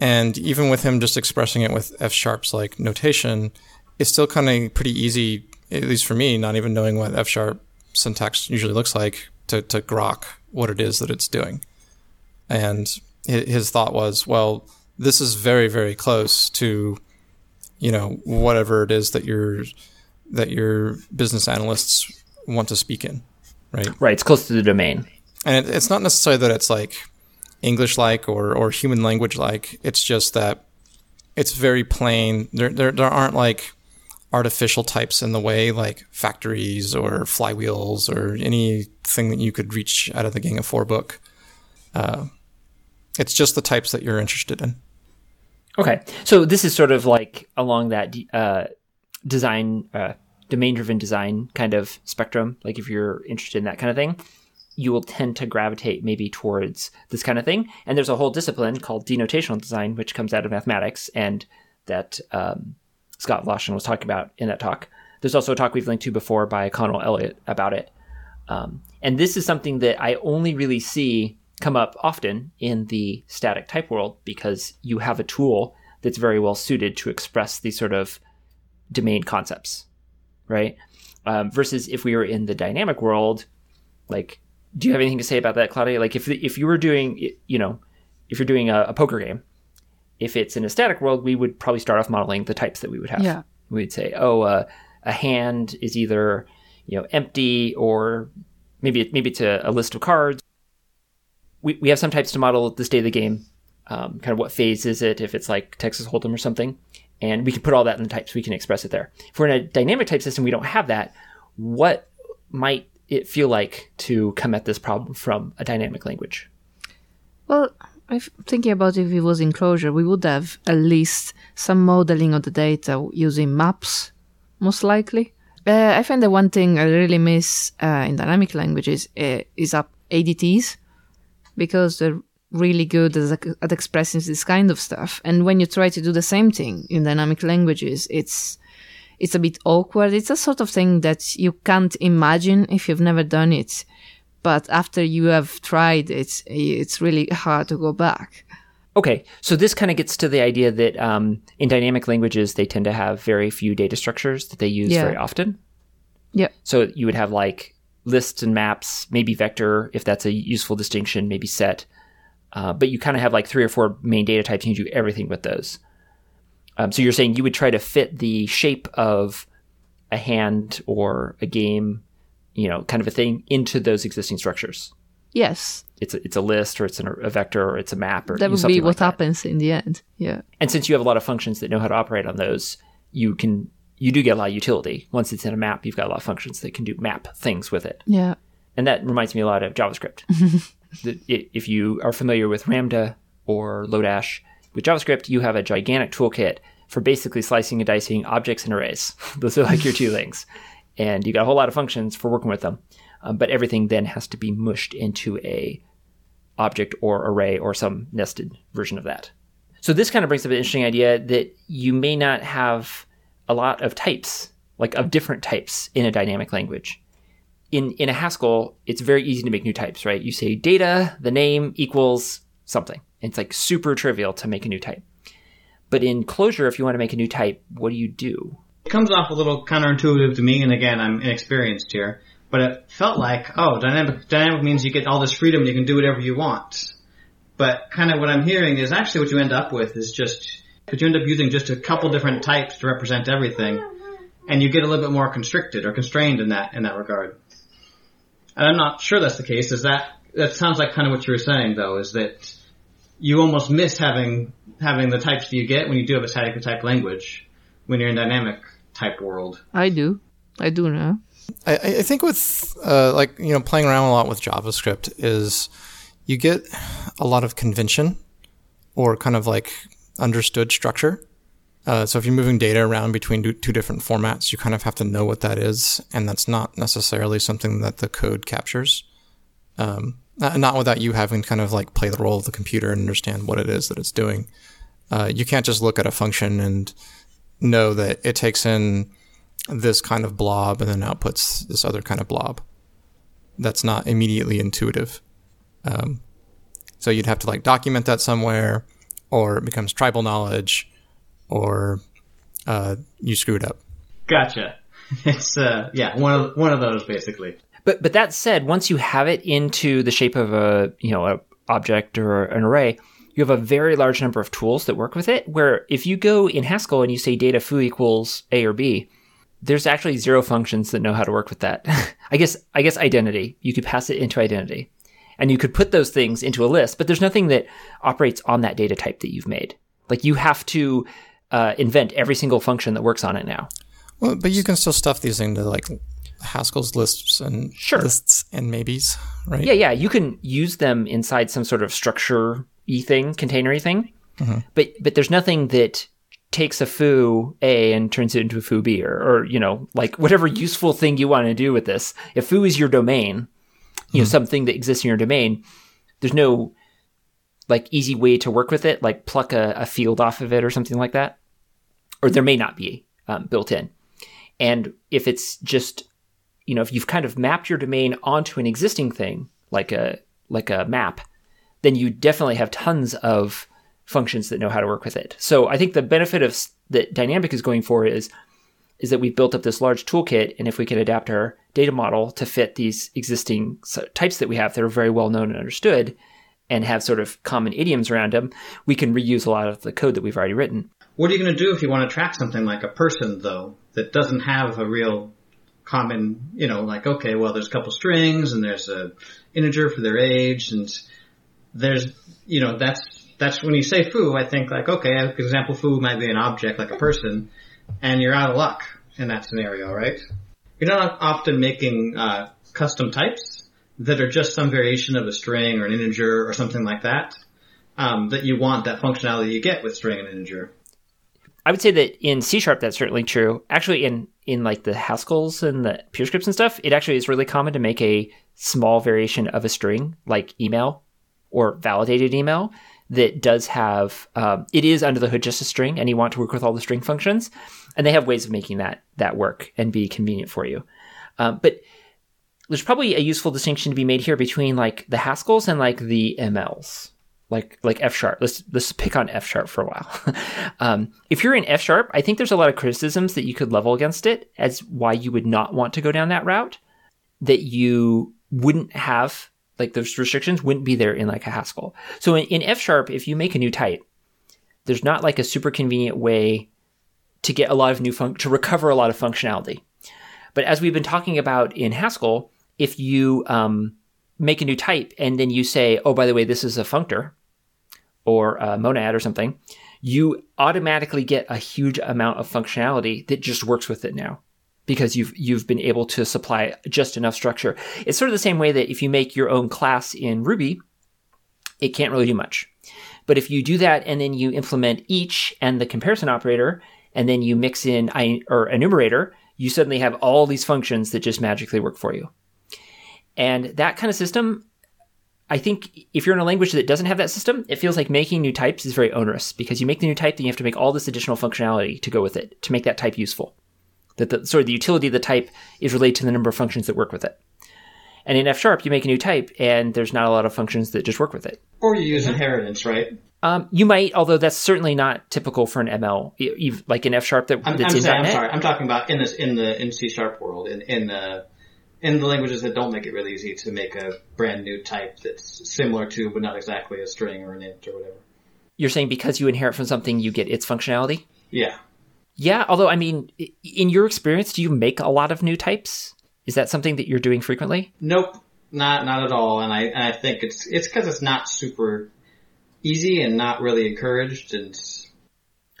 And even with him just expressing it with F sharp's like notation, it's still kind of pretty easy, at least for me, not even knowing what F sharp syntax usually looks like, to, to grok what it is that it's doing. And his thought was, well, this is very, very close to, you know, whatever it is that your that your business analysts want to speak in, right? Right. It's close to the domain, and it, it's not necessarily that it's like English-like or or human language-like. It's just that it's very plain. There there there aren't like artificial types in the way, like factories or flywheels or anything that you could reach out of the Gang of Four book. Uh, It's just the types that you're interested in. Okay. So this is sort of like along that uh, design, uh, domain-driven design kind of spectrum. Like if you're interested in that kind of thing, you will tend to gravitate maybe towards this kind of thing. And there's a whole discipline called denotational design, which comes out of mathematics, and that um, Scott Walshen was talking about in that talk. There's also a talk we've linked to before by Connell Elliott about it. Um, and this is something that I only really see come up often in the static type world because you have a tool that's very well suited to express these sort of domain concepts, right? Um, versus if we were in the dynamic world, like, do you have anything to say about that, Claudia? Like if, if you were doing, you know, if you're doing a, a poker game, if it's in a static world, we would probably start off modeling the types that we would have. Yeah. We'd say, oh, uh, a hand is either, you know, empty or maybe, maybe it's a, a list of cards. We we have some types to model the state of the game, um, kind of what phase is it, if it's like Texas Hold'em or something. And we can put all that in the types. We can express it there. If we're in a dynamic type system, we don't have that. What might it feel like to come at this problem from a dynamic language? Well, I'm thinking about if it was in Clojure, we would have at least some modeling of the data using maps, most likely. Uh, I find that one thing I really miss uh, in dynamic languages uh, is up A D Ts, because they're really good at, at expressing this kind of stuff. And when you try to do the same thing in dynamic languages, it's it's a bit awkward. It's a sort of thing that you can't imagine if you've never done it. But after you have tried it, it's really hard to go back. Okay, so this kind of gets to the idea that um, in dynamic languages, they tend to have very few data structures that they use yeah. very often. Yeah. So you would have like lists and maps, maybe vector, if that's a useful distinction, maybe set. Uh, but you kind of have like three or four main data types, and you do everything with those. Um, so you're saying you would try to fit the shape of a hand or a game, you know, kind of a thing into those existing structures. Yes. It's a, it's a list, or it's an, a vector, or it's a map, or that would be what like happens in the end. Yeah. And since you have a lot of functions that know how to operate on those, you can you do get a lot of utility. Once it's in a map, you've got a lot of functions that can do map things with it. Yeah. And that reminds me a lot of JavaScript. the, it, if you are familiar with Ramda or Lodash, with JavaScript, you have a gigantic toolkit for basically slicing and dicing objects and arrays. Those are like your two things, and you got a whole lot of functions for working with them. Um, but everything then has to be mushed into a object or array or some nested version of that. So this kind of brings up an interesting idea that you may not have a lot of types, like of different types in a dynamic language. In in a Haskell, it's very easy to make new types, right? You say data, the name equals something. It's like super trivial to make a new type. But in Clojure, if you want to make a new type, what do you do? It comes off a little counterintuitive to me, and again, I'm inexperienced here. But it felt like, oh, dynamic dynamic means you get all this freedom and you can do whatever you want. But kind of what I'm hearing is actually what you end up with is just, but you end up using just a couple different types to represent everything, and you get a little bit more constricted or constrained in that in that regard. And I'm not sure that's the case. Is that that sounds like kind of what you were saying though? Is that you almost miss having having the types that you get when you do have a static type language when you're in dynamic type world. I do, I do now. I, I think with uh, like you know playing around a lot with JavaScript is you get a lot of convention or kind of like understood structure. Uh, so if you're moving data around between do, two different formats, you kind of have to know what that is, and that's not necessarily something that the code captures. Um, not, not without you having to kind of like play the role of the computer and understand what it is that it's doing. Uh, you can't just look at a function and know that it takes in this kind of blob and then outputs this other kind of blob. That's not immediately intuitive. Um, so you'd have to like document that somewhere, or it becomes tribal knowledge, or uh, you screwed up. Gotcha. It's uh, yeah, one of one of those basically. But but that said, once you have it into the shape of a you know an object or an array, you have a very large number of tools that work with it. Where if you go in Haskell and you say data foo equals A or B, there's actually zero functions that know how to work with that. I guess I guess identity. You could pass it into identity. And you could put those things into a list, but there's nothing that operates on that data type that you've made. Like you have to uh, invent every single function that works on it now. Well, but you can still stuff these into like Haskell's lists and sure. lists and maybes, right? Yeah, yeah. You can use them inside some sort of structure-y thing, container-y thing. Mm-hmm. But, but there's nothing that takes a foo A and turns it into a foo B, or, or, you know, like whatever useful thing you want to do with this. If foo is your domain, you mm-hmm. know, something that exists in your domain, there's no like easy way to work with it, like pluck a, a field off of it or something like that. Or there may not be um, built in. And if it's just, you know, if you've kind of mapped your domain onto an existing thing, like a, like a map, then you definitely have tons of functions that know how to work with it. So I think the benefit of that dynamic is going for is, is that we've built up this large toolkit, and if we can adapt our data model to fit these existing types that we have that are very well known and understood and have sort of common idioms around them, we can reuse a lot of the code that we've already written. What are you going to do if you want to track something like a person, though, that doesn't have a real common, you know, like, okay, well, there's a couple strings and there's a integer for their age, and there's, you know, that's That's when you say foo, I think like, okay, for example, foo might be an object like a person, and you're out of luck in that scenario, right? You're not often making uh, custom types, that are just some variation of a string or an integer or something like that, um, that you want that functionality you get with string and integer. I would say that in C Sharp, that's certainly true. Actually, in, in like the Haskells and the PureScripts and stuff, it actually is really common to make a small variation of a string, like email or validated email, that does have, um, it is under the hood just a string, and you want to work with all the string functions. And they have ways of making that that work and be convenient for you. Um, but there's probably a useful distinction to be made here between like the Haskells and like the M Ls, like like F Sharp. Let's let's pick on F Sharp for a while. um, if you're in F Sharp, I think there's a lot of criticisms that you could level against it as why you would not want to go down that route, that you wouldn't have, like those restrictions wouldn't be there in like a Haskell. So in, in F Sharp, if you make a new type, there's not like a super convenient way to get a lot of new fun- to recover a lot of functionality. But as we've been talking about in Haskell, if you um, make a new type and then you say, oh, by the way, this is a functor or a monad or something, you automatically get a huge amount of functionality that just works with it now because you've you've been able to supply just enough structure. It's sort of the same way that if you make your own class in Ruby, it can't really do much. But if you do that and then you implement each and the comparison operator, and then you mix in I, or enumerator, you suddenly have all these functions that just magically work for you. And that kind of system, I think if you're in a language that doesn't have that system, it feels like making new types is very onerous because you make the new type, then you have to make all this additional functionality to go with it to make that type useful. That the sort of the utility of the type is related to the number of functions that work with it. And in F Sharp, you make a new type and there's not a lot of functions that just work with it. Or you use inheritance, right? Um, you might, although that's certainly not typical for an M L, like an F Sharp that, that's I'm, I'm in saying, .NET. I'm sorry, I'm talking about in this in the in C Sharp world, in in the in the languages that don't make it really easy to make a brand new type that's similar to but not exactly a string or an int or whatever. You're saying because you inherit from something, you get its functionality? Yeah. Yeah, although I mean, in your experience, do you make a lot of new types? Is that something that you're doing frequently? Nope, not not at all. And I and I think it's it's because it's not super easy and not really encouraged. And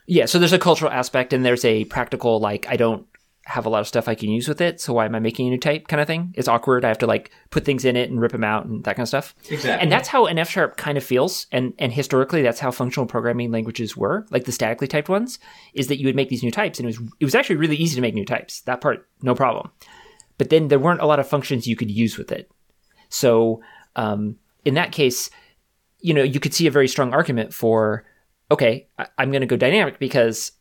yeah, so there's a cultural aspect and there's a practical, like, I don't have a lot of stuff I can use with it, so why am I making a new type kind of thing? It's awkward. I have to like put things in it and rip them out and that kind of stuff. Exactly. And that's how an F Sharp kind of feels. And, and historically, that's how functional programming languages were, like the statically typed ones, is that you would make these new types. And it was, it was actually really easy to make new types. That part, no problem. But then there weren't a lot of functions you could use with it. So um, in that case, you know, you could see a very strong argument for, okay, I- I'm going to go dynamic because,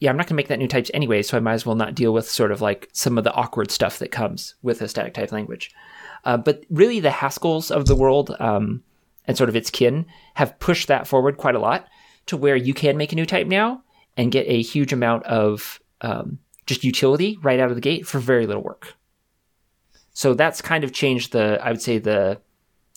yeah, I'm not going to make that new types anyway, so I might as well not deal with sort of like some of the awkward stuff that comes with a static type language. Uh, but really the Haskells of the world um, and sort of its kin have pushed that forward quite a lot to where you can make a new type now and get a huge amount of um, just utility right out of the gate for very little work. So that's kind of changed the, I would say, the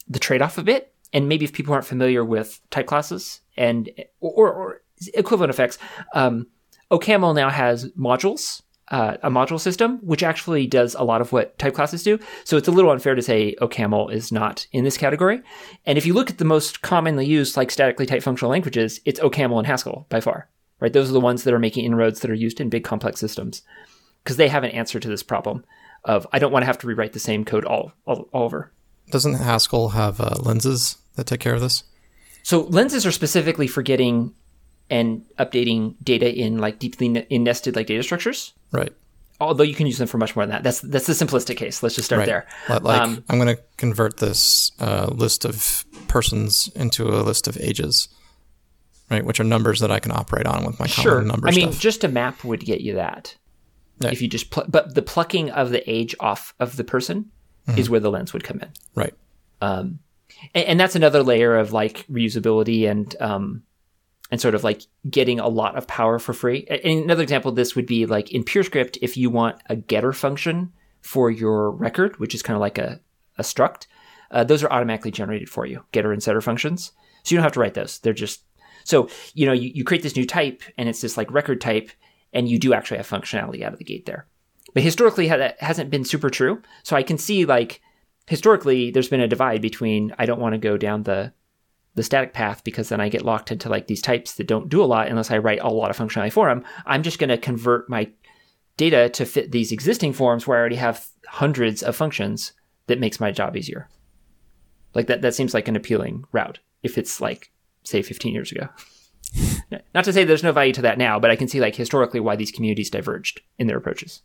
the trade-off a bit. And maybe if people aren't familiar with type classes and or, or equivalent effects, um, OCaml now has modules, uh, a module system, which actually does a lot of what type classes do. So it's a little unfair to say OCaml is not in this category. And if you look at the most commonly used, like statically typed functional languages, it's OCaml and Haskell by far, right? Those are the ones that are making inroads that are used in big complex systems because they have an answer to this problem of I don't want to have to rewrite the same code all, all, all over. Doesn't Haskell have uh, lenses that take care of this? So lenses are specifically for getting and updating data in like deeply ne- in nested like data structures. Right. Although you can use them for much more than that. That's that's the simplistic case. Let's just start right. there. Like um, I'm going to convert this uh, list of persons into a list of ages, right? Which are numbers that I can operate on with my sure. common number I stuff. I mean, just a map would get you that. Right. If you just pl- but the plucking of the age off of the person mm-hmm. is where the lens would come in. Right. Um, and, and that's another layer of like reusability and um, and sort of like getting a lot of power for free. And another example of this would be like in PureScript, if you want a getter function for your record, which is kind of like a, a struct, uh, those are automatically generated for you, getter and setter functions. So you don't have to write those. They're just, so, you know, you, you create this new type and it's this like record type and you do actually have functionality out of the gate there. But historically, that hasn't been super true. So I can see, like, historically, there's been a divide between I don't want to go down the the static path because then I get locked into, like, these types that don't do a lot unless I write a lot of functionality for them. I'm just going to convert my data to fit these existing forms where I already have hundreds of functions that makes my job easier. Like that, that seems like an appealing route if it's like, say, fifteen years ago. Not to say there's no value to that now, but I can see like historically why these communities diverged in their approaches.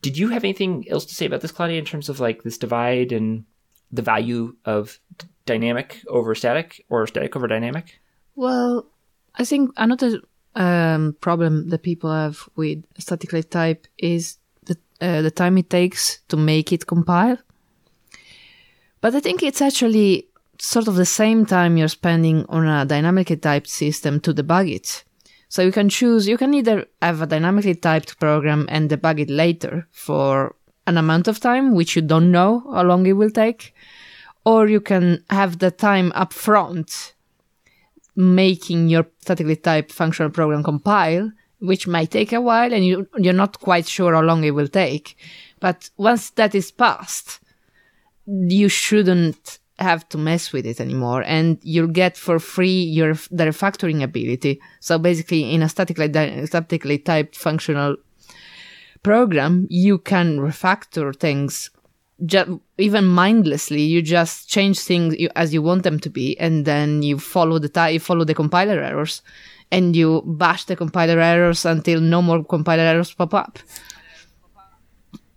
Did you have anything else to say about this, Claudia, in terms of like this divide and the value of d- dynamic over static or static over dynamic? Well, I think another um, problem that people have with statically type is the, uh, the time it takes to make it compile. But I think it's actually sort of the same time you're spending on a dynamically typed system to debug it. So you can choose, you can either have a dynamically typed program and debug it later for an amount of time, which you don't know how long it will take, or you can have the time up front making your statically typed functional program compile, which might take a while and you, you're not quite sure how long it will take. But once that is passed, you shouldn't have to mess with it anymore, and you'll get for free your the refactoring ability. So basically, in a statically statically typed functional program, you can refactor things ju- even mindlessly. You just change things you, as you want them to be, and then you follow the ty- you follow the compiler errors, and you bash the compiler errors until no more compiler errors pop up.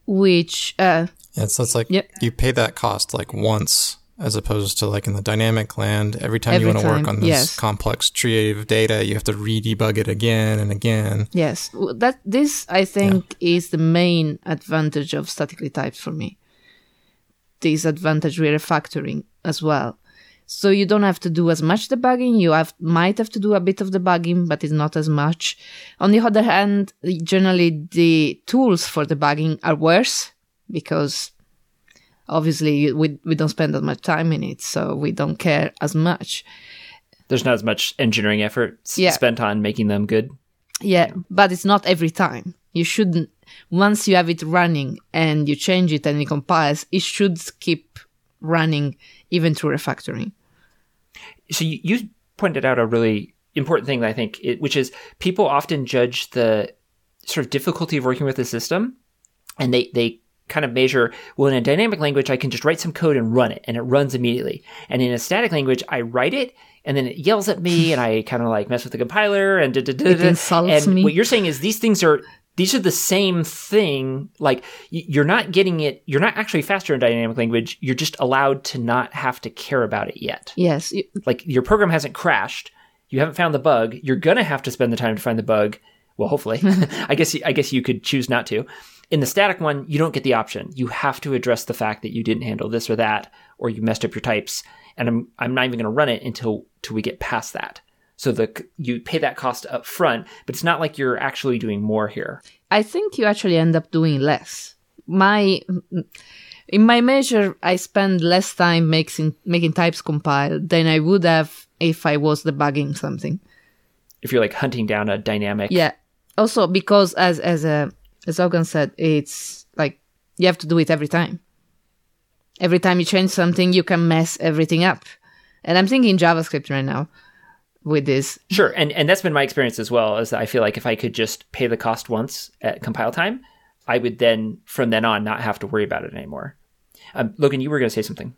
Which uh, yeah, so it's like yeah. you pay that cost like once. As opposed to like in the dynamic land, every time every you want to time. work on this yes. complex tree of data, you have to re-debug it again and again. Yes, that this I think yeah. is the main advantage of statically typed for me. Disadvantage with refactoring as well. So you don't have to do as much debugging. You have might have to do a bit of debugging, but it's not as much. On the other hand, generally the tools for debugging are worse because. Obviously, we we don't spend that much time in it, so we don't care as much. There's not as much engineering effort yeah. spent on making them good. Yeah, but it's not every time. You shouldn't. Once you have it running and you change it and it compiles, it should keep running even through refactoring. So you, you pointed out a really important thing, I think, which is people often judge the sort of difficulty of working with a system, and they they. kind of measure, well, in a dynamic language, I can just write some code and run it, and it runs immediately. And in a static language, I write it, and then it yells at me, and I kind of like mess with the compiler, and da, da, da, it da, insults and me. What you're saying is these things are, these are the same thing. Like, you're not getting it, you're not actually faster in dynamic language, you're just allowed to not have to care about it yet. Yes. Like, your program hasn't crashed, you haven't found the bug, you're going to have to spend the time to find the bug. Well, hopefully. I guess I guess you could choose not to. In the static one, you don't get the option. You have to address the fact that you didn't handle this or that, or you messed up your types, and I'm I'm not even going to run it until till we get past that. So the you pay that cost up front, but it's not like you're actually doing more here. I think you actually end up doing less. My in my measure, I spend less time making making types compile than I would have if I was debugging something. If you're like hunting down a dynamic, yeah. Also, because as as a As Logan said, it's like you have to do it every time. Every time you change something, you can mess everything up. And I'm thinking JavaScript right now with this. Sure. And and that's been my experience as well, is that I feel like if I could just pay the cost once at compile time, I would then, from then on, not have to worry about it anymore. Um, Logan, you were going to say something.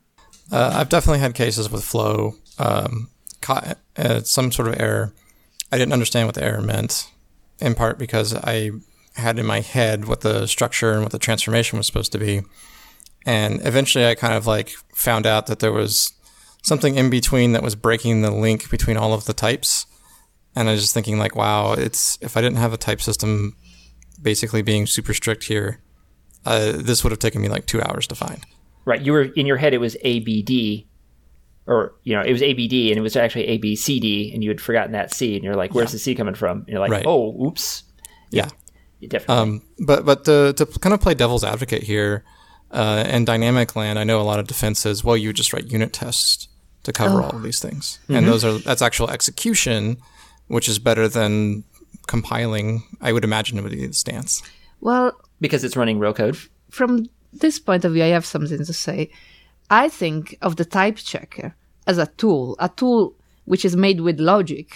Uh, I've definitely had cases with Flow, um, caught, uh, some sort of error. I didn't understand what the error meant, in part because I... had in my head what the structure and what the transformation was supposed to be. And eventually I kind of like found out that there was something in between that was breaking the link between all of the types. And I was just thinking like, wow, it's if I didn't have a type system basically being super strict here, uh, this would have taken me like two hours to find. Right. You were in your head, it was A B D or, you know, it was A B D and it was actually A B C D and you had forgotten that C and you're like, where's yeah. the C coming from? And you're like, right. oh, oops. Yeah. yeah. Definitely. Um, but but to, to kind of play devil's advocate here, uh, in dynamic land, I know a lot of defense says, well, you just write unit tests to cover oh. all of these things. Mm-hmm. And those are that's actual execution, which is better than compiling, I would imagine, would be the stance. Well, because it's running real code. From this point of view, I have something to say. I think of the type checker as a tool, a tool which is made with logic,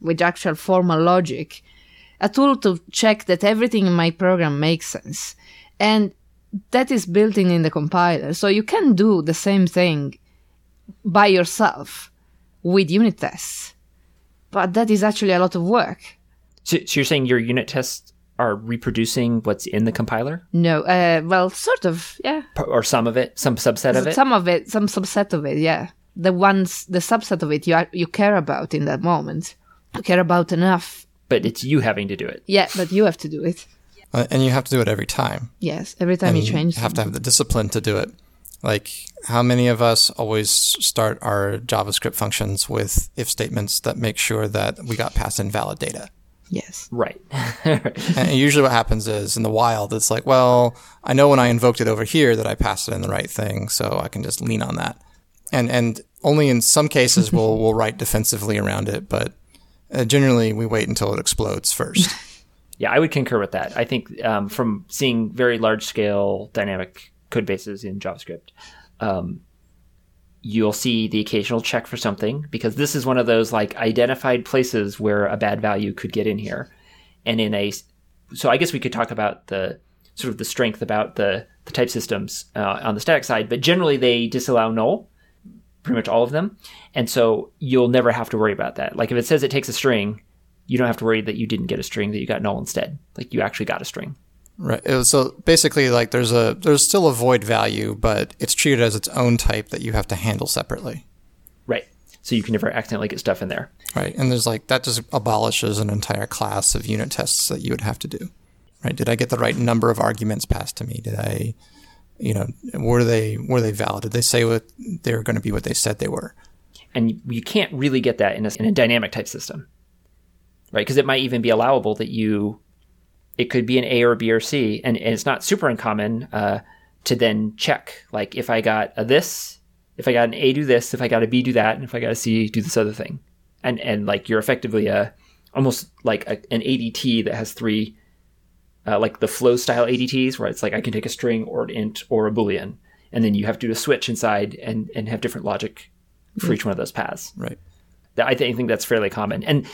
with actual formal logic, a tool to check that everything in my program makes sense. And that is built in in the compiler. So you can do the same thing by yourself with unit tests. But that is actually a lot of work. So, so you're saying your unit tests are reproducing what's in the compiler? No, uh, well, sort of, yeah. P- or some of it, some subset of it? Some of it, some subset of it, yeah. The ones, the subset of it you are, you care about in that moment. You care about enough. But it's you having to do it. Yeah, but you have to do it. Uh, and you have to do it every time. Yes, every time and you change you have something. To have the discipline to do it. Like, how many of us always start our JavaScript functions with if statements that make sure that we got past invalid data? Yes. Right. And usually what happens is, in the wild, it's like, well, I know when I invoked it over here that I passed it in the right thing, so I can just lean on that. And and only in some cases we'll, we'll write defensively around it, but uh, generally we wait until it explodes first. Yeah, I would concur with that. I think um, from seeing very large-scale dynamic code bases in JavaScript, um, you'll see the occasional check for something, because this is one of those like identified places where a bad value could get in here. And in a, so I guess we could talk about the sort of the strength about the, the type systems uh, on the static side, but generally they disallow null, pretty much all of them. And so you'll never have to worry about that. Like if it says it takes a string, you don't have to worry that you didn't get a string, that you got null instead. Like you actually got a string. Right. It was, so basically, like there's a there's still a void value, but it's treated as its own type that you have to handle separately. Right. So you can never accidentally get stuff in there. Right. And there's like that just abolishes an entire class of unit tests that you would have to do. Right. Did I get the right number of arguments passed to me? Did I, you know, were they were they valid? Did they say what they were going to be? What they said they were? And you can't really get that in a in a dynamic type system, right? Because it might even be allowable that you. It could be an A or B or C, and, and it's not super uncommon uh, to then check, like if I got a this, if I got an A, do this, if I got a B, do that, and if I got a C, do this other thing. And and like you're effectively a almost like a, an A D T that has three, uh, like the flow style A D Ts, where it's like I can take a string or an int or a Boolean, and then you have to do a switch inside and, and have different logic for each one of those paths. Right. I, th- I think that's fairly common. And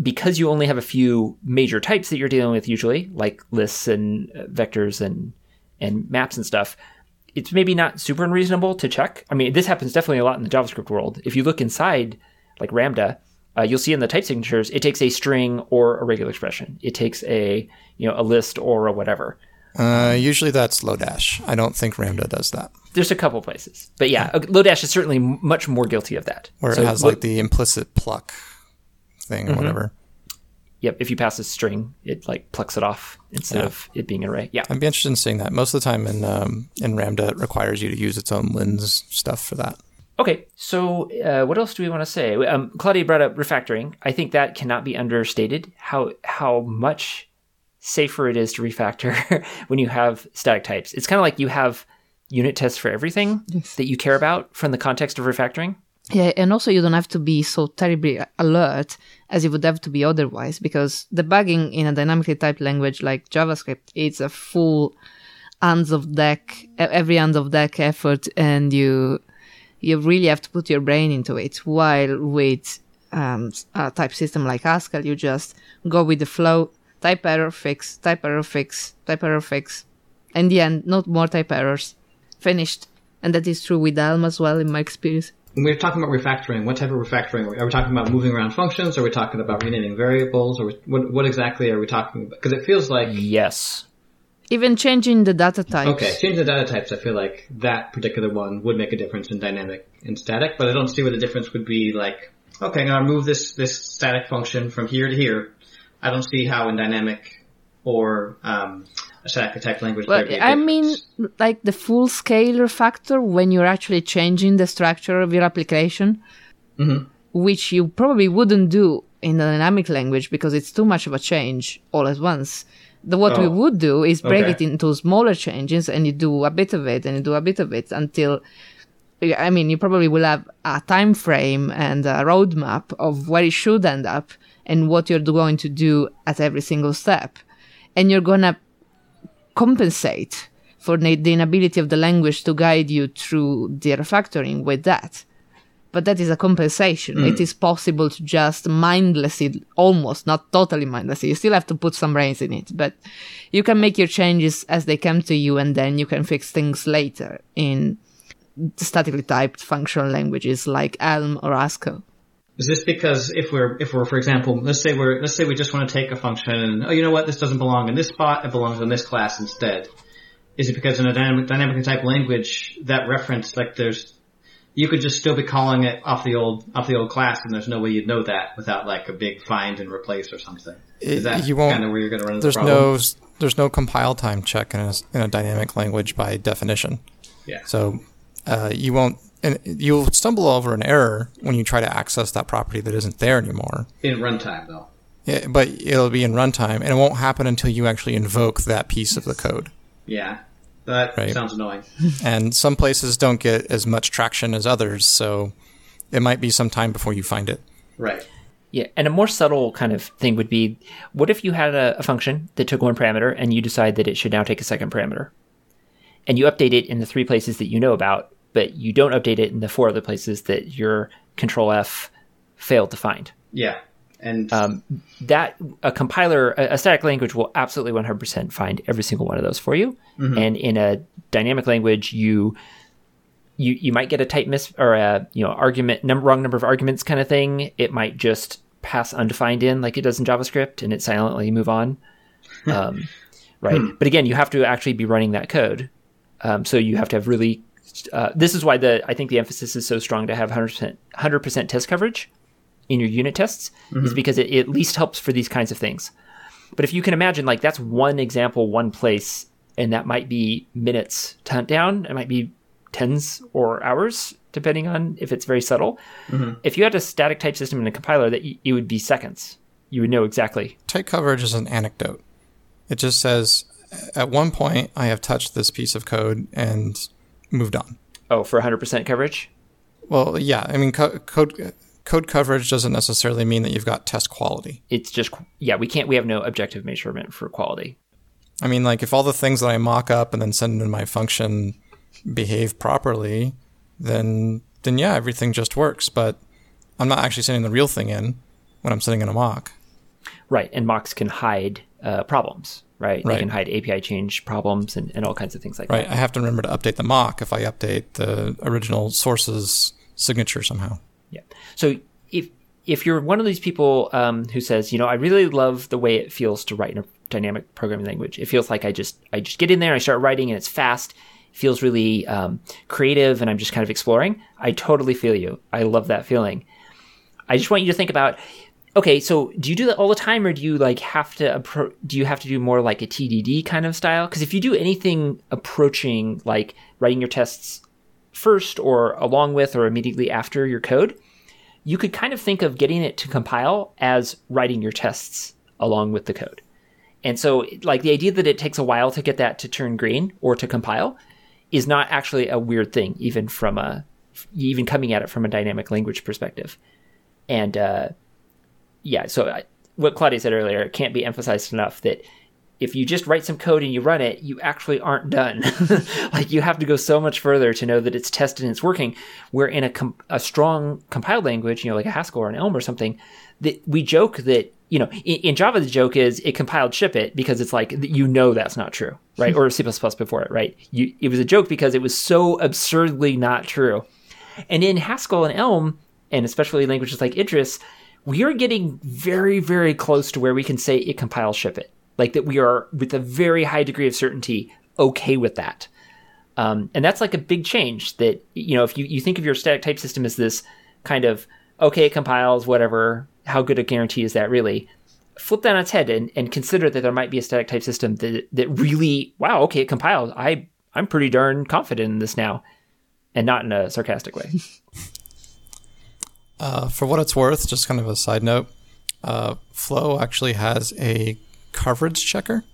because you only have a few major types that you're dealing with usually, like lists and vectors and and maps and stuff, it's maybe not super unreasonable to check. I mean, this happens definitely a lot in the JavaScript world. If you look inside, like Ramda, uh, you'll see in the type signatures, it takes a string or a regular expression. It takes a, you know, a list or a whatever. Uh, usually that's Lodash. I don't think Ramda does that. There's a couple places. But yeah, Lodash is certainly much more guilty of that. Where so it has lo- like the implicit pluck. Thing or mm-hmm. whatever. Yep. If you pass a string, it like plucks it off instead yeah. of it being an array. Yeah. I'd be interested in seeing that. Most of the time in um, in Ramda, it requires you to use its own lens stuff for that. Okay. So uh, what else do we want to say? Um, Claudia brought up refactoring. I think that cannot be understated. How how much safer it is to refactor when you have static types. It's kind of like you have unit tests for everything yes. that you care about from the context of refactoring. Yeah, and also you don't have to be so terribly alert as you would have to be otherwise, because debugging in a dynamically typed language like JavaScript, it's a full hands of deck, every hands of deck effort, and you you really have to put your brain into it. While with um, a type system like Haskell, you just go with the flow, type error, fix, type error, fix, type error, fix. In the end, not more type errors. Finished. And that is true with Elm as well, in my experience. When we're talking about refactoring, what type of refactoring? Are we, are we talking about moving around functions? Are we talking about renaming variables? Or we, what, what exactly are we talking about? Because it feels like... Yes. Even changing the data types. Okay, changing the data types, I feel like that particular one would make a difference in dynamic and static, but I don't see what the difference would be like, okay, now I move this, this static function from here to here. I don't see how in dynamic or... Um, static type language. Well, I mean, like the full scale refactor when you're actually changing the structure of your application, mm-hmm. which you probably wouldn't do in a dynamic language because it's too much of a change all at once. The, what oh. we would do is break okay. it into smaller changes, and you do a bit of it and you do a bit of it until, I mean, you probably will have a time frame and a roadmap of where it should end up and what you're going to do at every single step. And you're going to compensate for the inability of the language to guide you through the refactoring with that. But that is a compensation. Mm. It is possible to just mindlessly, almost, not totally mindlessly. You still have to put some brains in it, but you can make your changes as they come to you, and then you can fix things later in statically typed functional languages like Elm or Haskell. Is this because if we're, if we're, for example, let's say we're, let's say we just want to take a function and, oh, you know what, this doesn't belong in this spot, it belongs in this class instead. Is it because in a dynamic, dynamically typed language, that reference, like there's, you could just still be calling it off the old, off the old class, and there's no way you'd know that without like a big find and replace or something? Is that kind of where you're going to run into the problem? There's no, there's no compile time check in a, in a dynamic language by definition. Yeah. So, uh, you won't, and you'll stumble over an error when you try to access that property that isn't there anymore. In runtime, though. Yeah, but it'll be in runtime, and it won't happen until you actually invoke that piece of the code. Yeah, that right. sounds annoying. And some places don't get as much traction as others, so it might be some time before you find it. Right. Yeah, and a more subtle kind of thing would be, what if you had a, a function that took one parameter, and you decide that it should now take a second parameter? And you update it in the three places that you know about, but you don't update it in the four other places that your Control F failed to find. Yeah. And um, that a compiler, a, a static language will absolutely one hundred percent find every single one of those for you. Mm-hmm. And in a dynamic language, you, you, you might get a type miss or a, you know, argument, num- wrong number of arguments kind of thing. It might just pass undefined in like it does in JavaScript, and it silently move on. Um, right. But again, you have to actually be running that code. Um, so you have to have really, Uh, this is why the I think the emphasis is so strong to have one hundred percent test coverage in your unit tests, mm-hmm. is because it, it at least helps for these kinds of things. But if you can imagine, like, that's one example, one place, and that might be minutes to hunt down. It might be tens or hours, depending on if it's very subtle. Mm-hmm. If you had a static type system in a compiler, that y- it would be seconds. You would know exactly. Type coverage is an anecdote. It just says, at one point, I have touched this piece of code and moved on. Oh, for one hundred percent coverage? Well, yeah. I mean, co- code code coverage doesn't necessarily mean that you've got test quality. It's just, yeah, we can't, we have no objective measurement for quality. I mean, like, if all the things that I mock up and then send in my function behave properly, then, then yeah, everything just works. But I'm not actually sending the real thing in when I'm sending in a mock. Right. And mocks can hide uh, problems. Right. They right. can hide A P I change problems and, and all kinds of things like right. that. Right. I have to remember to update the mock if I update the original source's signature somehow. Yeah. So if if you're one of these people um, who says, you know, I really love the way it feels to write in a dynamic programming language. It feels like I just I just get in there and I start writing, and it's fast. It feels really um, creative, and I'm just kind of exploring. I totally feel you. I love that feeling. I just want you to think about, okay, so do you do that all the time, or do you like have to appro- do you have to do more like a T D D kind of style? Because if you do anything approaching like writing your tests first or along with or immediately after your code, you could kind of think of getting it to compile as writing your tests along with the code. And so like the idea that it takes a while to get that to turn green or to compile is not actually a weird thing, even from a even coming at it from a dynamic language perspective. And uh yeah, so what Claudia said earlier, it can't be emphasized enough that if you just write some code and you run it, you actually aren't done. Like, you have to go so much further to know that it's tested and it's working, where in a com- a strong compiled language, you know, like a Haskell or an Elm or something, that we joke that, you know, in, in Java, the joke is it compiled, ship it, because it's like, you know, that's not true, right? Or C plus plus before it, right? You, it was a joke because it was so absurdly not true. And in Haskell and Elm, and especially languages like Idris, we are getting very, very close to where we can say it compiles, ship it. Like that we are, with a very high degree of certainty, okay with that. Um, and that's like a big change that, you know, if you, you think of your static type system as this kind of, okay, it compiles, whatever, how good a guarantee is that really? Flip that on its head and, and consider that there might be a static type system that that really, wow, okay, it compiles. I, I'm pretty darn confident in this now, and not in a sarcastic way. Uh, for what it's worth, just kind of a side note, uh, Flow actually has a coverage checker.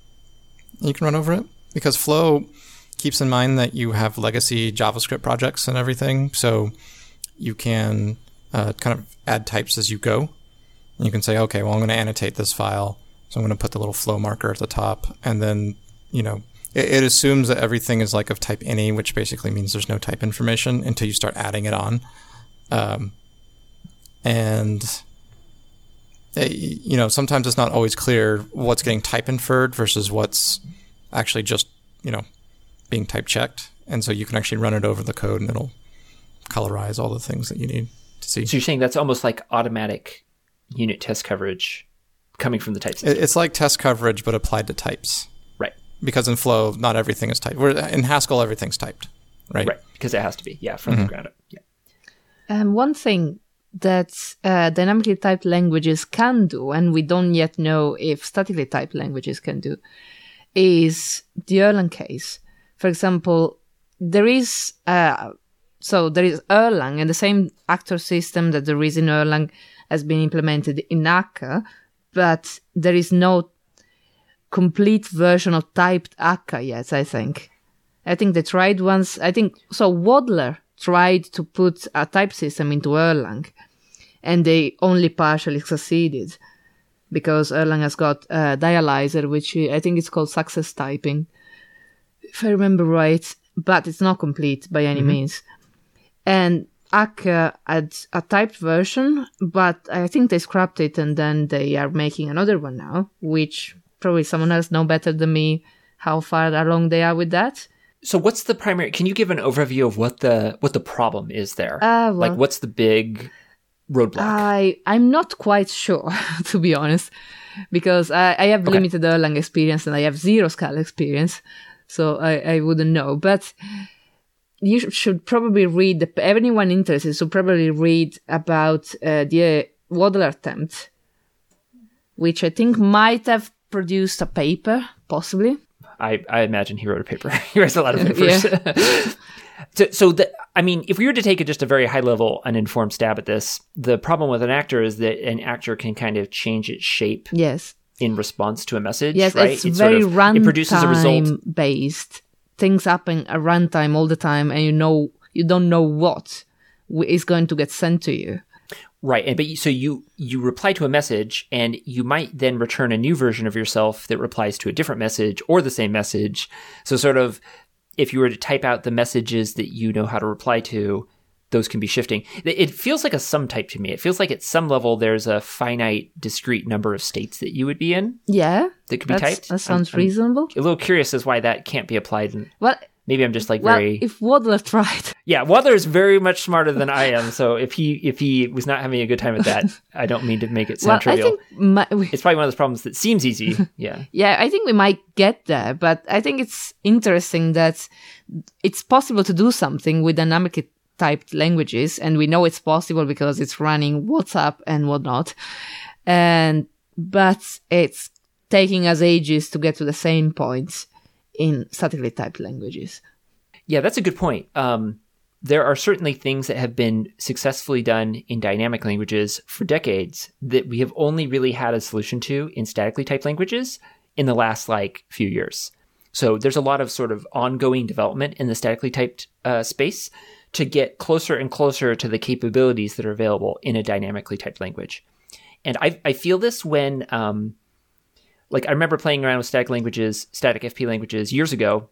You can run over it because Flow keeps in mind that you have legacy JavaScript projects and everything. So you can uh, kind of add types as you go. And you can say, okay, well, I'm going to annotate this file. So I'm going to put the little flow marker at the top. And then, you know, it, it assumes that everything is like of type any, which basically means there's no type information until you start adding it on. Um, and, you know, sometimes it's not always clear what's getting type inferred versus what's actually just, you know, being type checked. And so you can actually run it over the code and it'll colorize all the things that you need to see. So you're saying that's almost like automatic unit test coverage coming from the type system. It's like test coverage, but applied to types. Right. Because in Flow, not everything is typed. In Haskell, everything's typed, right? Right, because it has to be, yeah, from mm-hmm. the ground up. Yeah. Um, one thing that uh, dynamically typed languages can do, and we don't yet know if statically typed languages can do, is the Erlang case. For example, there is uh, so there is Erlang, and the same actor system that there is in Erlang has been implemented in Akka, but there is no complete version of typed Akka yet, I think. I think they tried once, I think, so Wadler tried to put a type system into Erlang, and they only partially succeeded, because Erlang has got a dialyzer, which I think it's called success typing, if I remember right, but it's not complete by any mm-hmm. means. And Akka had a typed version, but I think they scrapped it, and then they are making another one now, which probably someone else knows better than me how far along they are with that. So what's the primary, can you give an overview of what the what the problem is there? Uh, well, like what's the big roadblock? I, I'm not quite sure, to be honest, because I, I have okay. limited Erlang experience and I have zero Scala experience, so I, I wouldn't know. But you should probably read, the, anyone interested should probably read about uh, the Wadler attempt, which I think might have produced a paper, possibly. I, I imagine he wrote a paper. He writes a lot of papers. Yeah. so, so the, I mean, if we were to take a, just a very high-level, uninformed stab at this, the problem with an actor is that an actor can kind of change its shape yes. in response to a message, yes, right? It's, it's very sort of, runtime-based. It produces a result. Things happen at runtime all the time, and you know you don't know what is going to get sent to you. Right, and but you, so you you reply to a message, and you might then return a new version of yourself that replies to a different message or the same message. So sort of, if you were to type out the messages that you know how to reply to, those can be shifting. It feels like a sum type to me. It feels like at some level there's a finite, discrete number of states that you would be in. Yeah, that could be typed. That sounds I'm, I'm reasonable. A little curious as why that can't be applied. In, well, maybe I'm just like well, very. If Wadler tried. Yeah, Wadler is very much smarter than I am. So if he if he was not having a good time at that, I don't mean to make it sound well, trivial. My, we, it's probably one of those problems that seems easy. Yeah. Yeah, I think we might get there, but I think it's interesting that it's possible to do something with dynamically typed languages, and we know it's possible because it's running WhatsApp and whatnot. And but it's taking us ages to get to the same points in statically typed languages. Yeah, that's a good point. Um, there are certainly things that have been successfully done in dynamic languages for decades that we have only really had a solution to in statically typed languages in the last like few years. So there's a lot of sort of ongoing development in the statically typed uh, space to get closer and closer to the capabilities that are available in a dynamically typed language. And I, I feel this when... Um, Like I remember playing around with static languages, static F P languages years ago,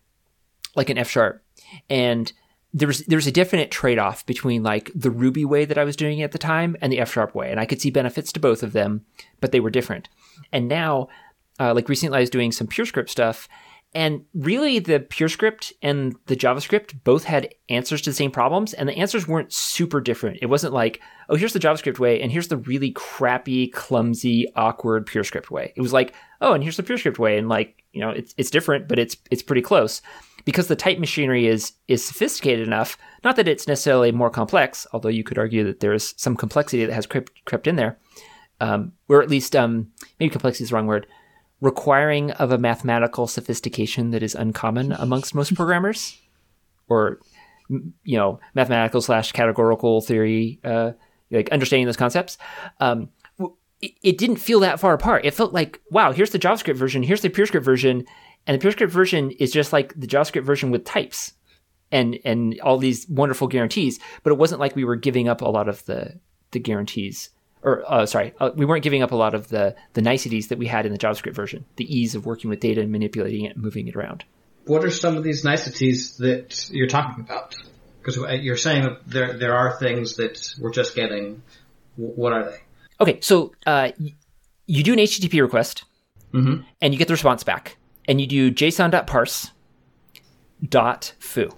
like in F Sharp. And there was, there was a definite trade-off between like the Ruby way that I was doing it at the time and the F Sharp way. And I could see benefits to both of them, but they were different. And now, uh, like recently I was doing some PureScript stuff, and really the PureScript and the JavaScript both had answers to the same problems, and the answers weren't super different. It wasn't like, oh, here's the JavaScript way, and here's the really crappy, clumsy, awkward PureScript way. It was like, oh, and here's the PureScript way, and like, you know, it's it's different, but it's it's pretty close, because the type machinery is is sophisticated enough. Not that it's necessarily more complex, although you could argue that there is some complexity that has crept, crept in there, um, or at least um, maybe complexity is the wrong word, requiring of a mathematical sophistication that is uncommon amongst most programmers, or you know, mathematical slash categorical theory, uh, like understanding those concepts. Um, it didn't feel that far apart. It felt like, wow, here's the JavaScript version, here's the PureScript version, and the PureScript version is just like the JavaScript version with types and and all these wonderful guarantees. But it wasn't like we were giving up a lot of the, the guarantees, or uh, sorry, uh, we weren't giving up a lot of the, the niceties that we had in the JavaScript version, the ease of working with data and manipulating it and moving it around. What are some of these niceties that you're talking about? Because you're saying there there are things that we're just getting. What are they? Okay, so uh, you do an H T T P request, mm-hmm. and you get the response back, and you do json dot parse dot foo.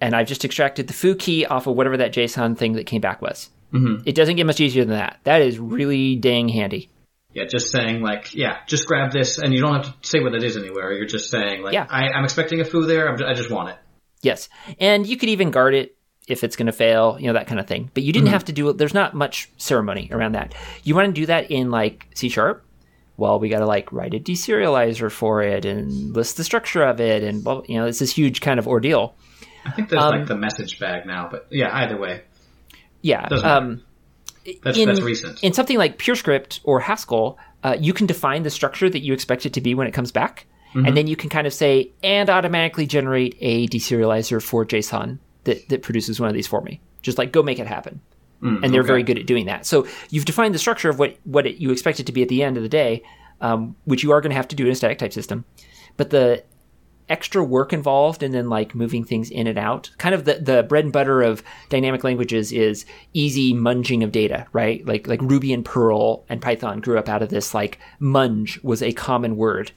And I've just extracted the foo key off of whatever that JSON thing that came back was. Mm-hmm. It doesn't get much easier than that. That is really dang handy. Yeah, just saying like, yeah, just grab this, and you don't have to say what it is anywhere. You're just saying like, yeah. I, I'm expecting a foo there. I'm just, I just want it. Yes, and you could even guard it if it's going to fail, you know, that kind of thing. But you didn't mm-hmm. have to do it. There's not much ceremony around that. You want to do that in like C Sharp? Well, we got to like write a deserializer for it and list the structure of it, and you know, it's this huge kind of ordeal. I think there's um, like the message bag now, but yeah, either way. Yeah. Um, that's, in, that's recent. In something like PureScript or Haskell, uh, you can define the structure that you expect it to be when it comes back. Mm-hmm. And then you can kind of say, and automatically generate a deserializer for JSON that, that produces one of these for me. Just like, go make it happen. Mm, and they're okay. very good at doing that. So you've defined the structure of what, what it, you expect it to be at the end of the day, um, which you are going to have to do in a static type system. But the extra work involved and then like moving things in and out, kind of the, the bread and butter of dynamic languages is easy munging of data, right? Like like Ruby and Perl and Python grew up out of this, like munge was a common word.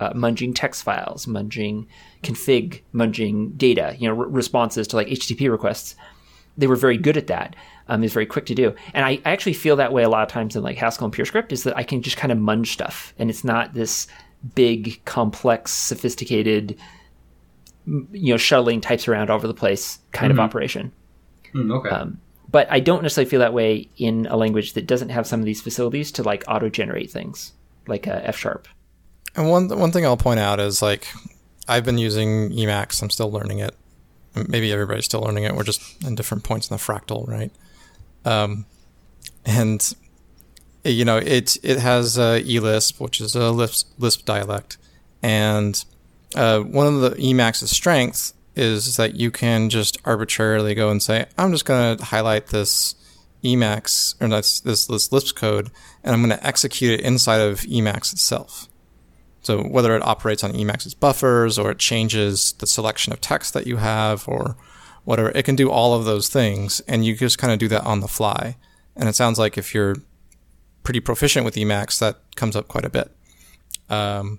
Uh, munging text files, munging config, munging data, you know, re- responses to like H T T P requests. They were very good at that. Um, it's very quick to do. And I, I actually feel that way a lot of times in like Haskell and PureScript is that I can just kind of munge stuff. And it's not this big, complex, sophisticated, you know, shuttling types around all over the place kind mm-hmm. of operation. Mm, okay. Um, but I don't necessarily feel that way in a language that doesn't have some of these facilities to like auto-generate things like uh, F Sharp. And one one thing I'll point out is, like, I've been using Emacs. I'm still learning it. Maybe everybody's still learning it. We're just in different points in the fractal, right? Um, and, you know, it it has uh, eLisp, which is a Lisp, Lisp dialect. And uh, one of the Emacs' strengths is that you can just arbitrarily go and say, I'm just going to highlight this Emacs, or that's this, this Lisp code, and I'm going to execute it inside of Emacs itself. So whether it operates on Emacs's buffers or it changes the selection of text that you have or whatever, it can do all of those things, and you just kind of do that on the fly. And it sounds like if you're pretty proficient with Emacs, that comes up quite a bit. Um,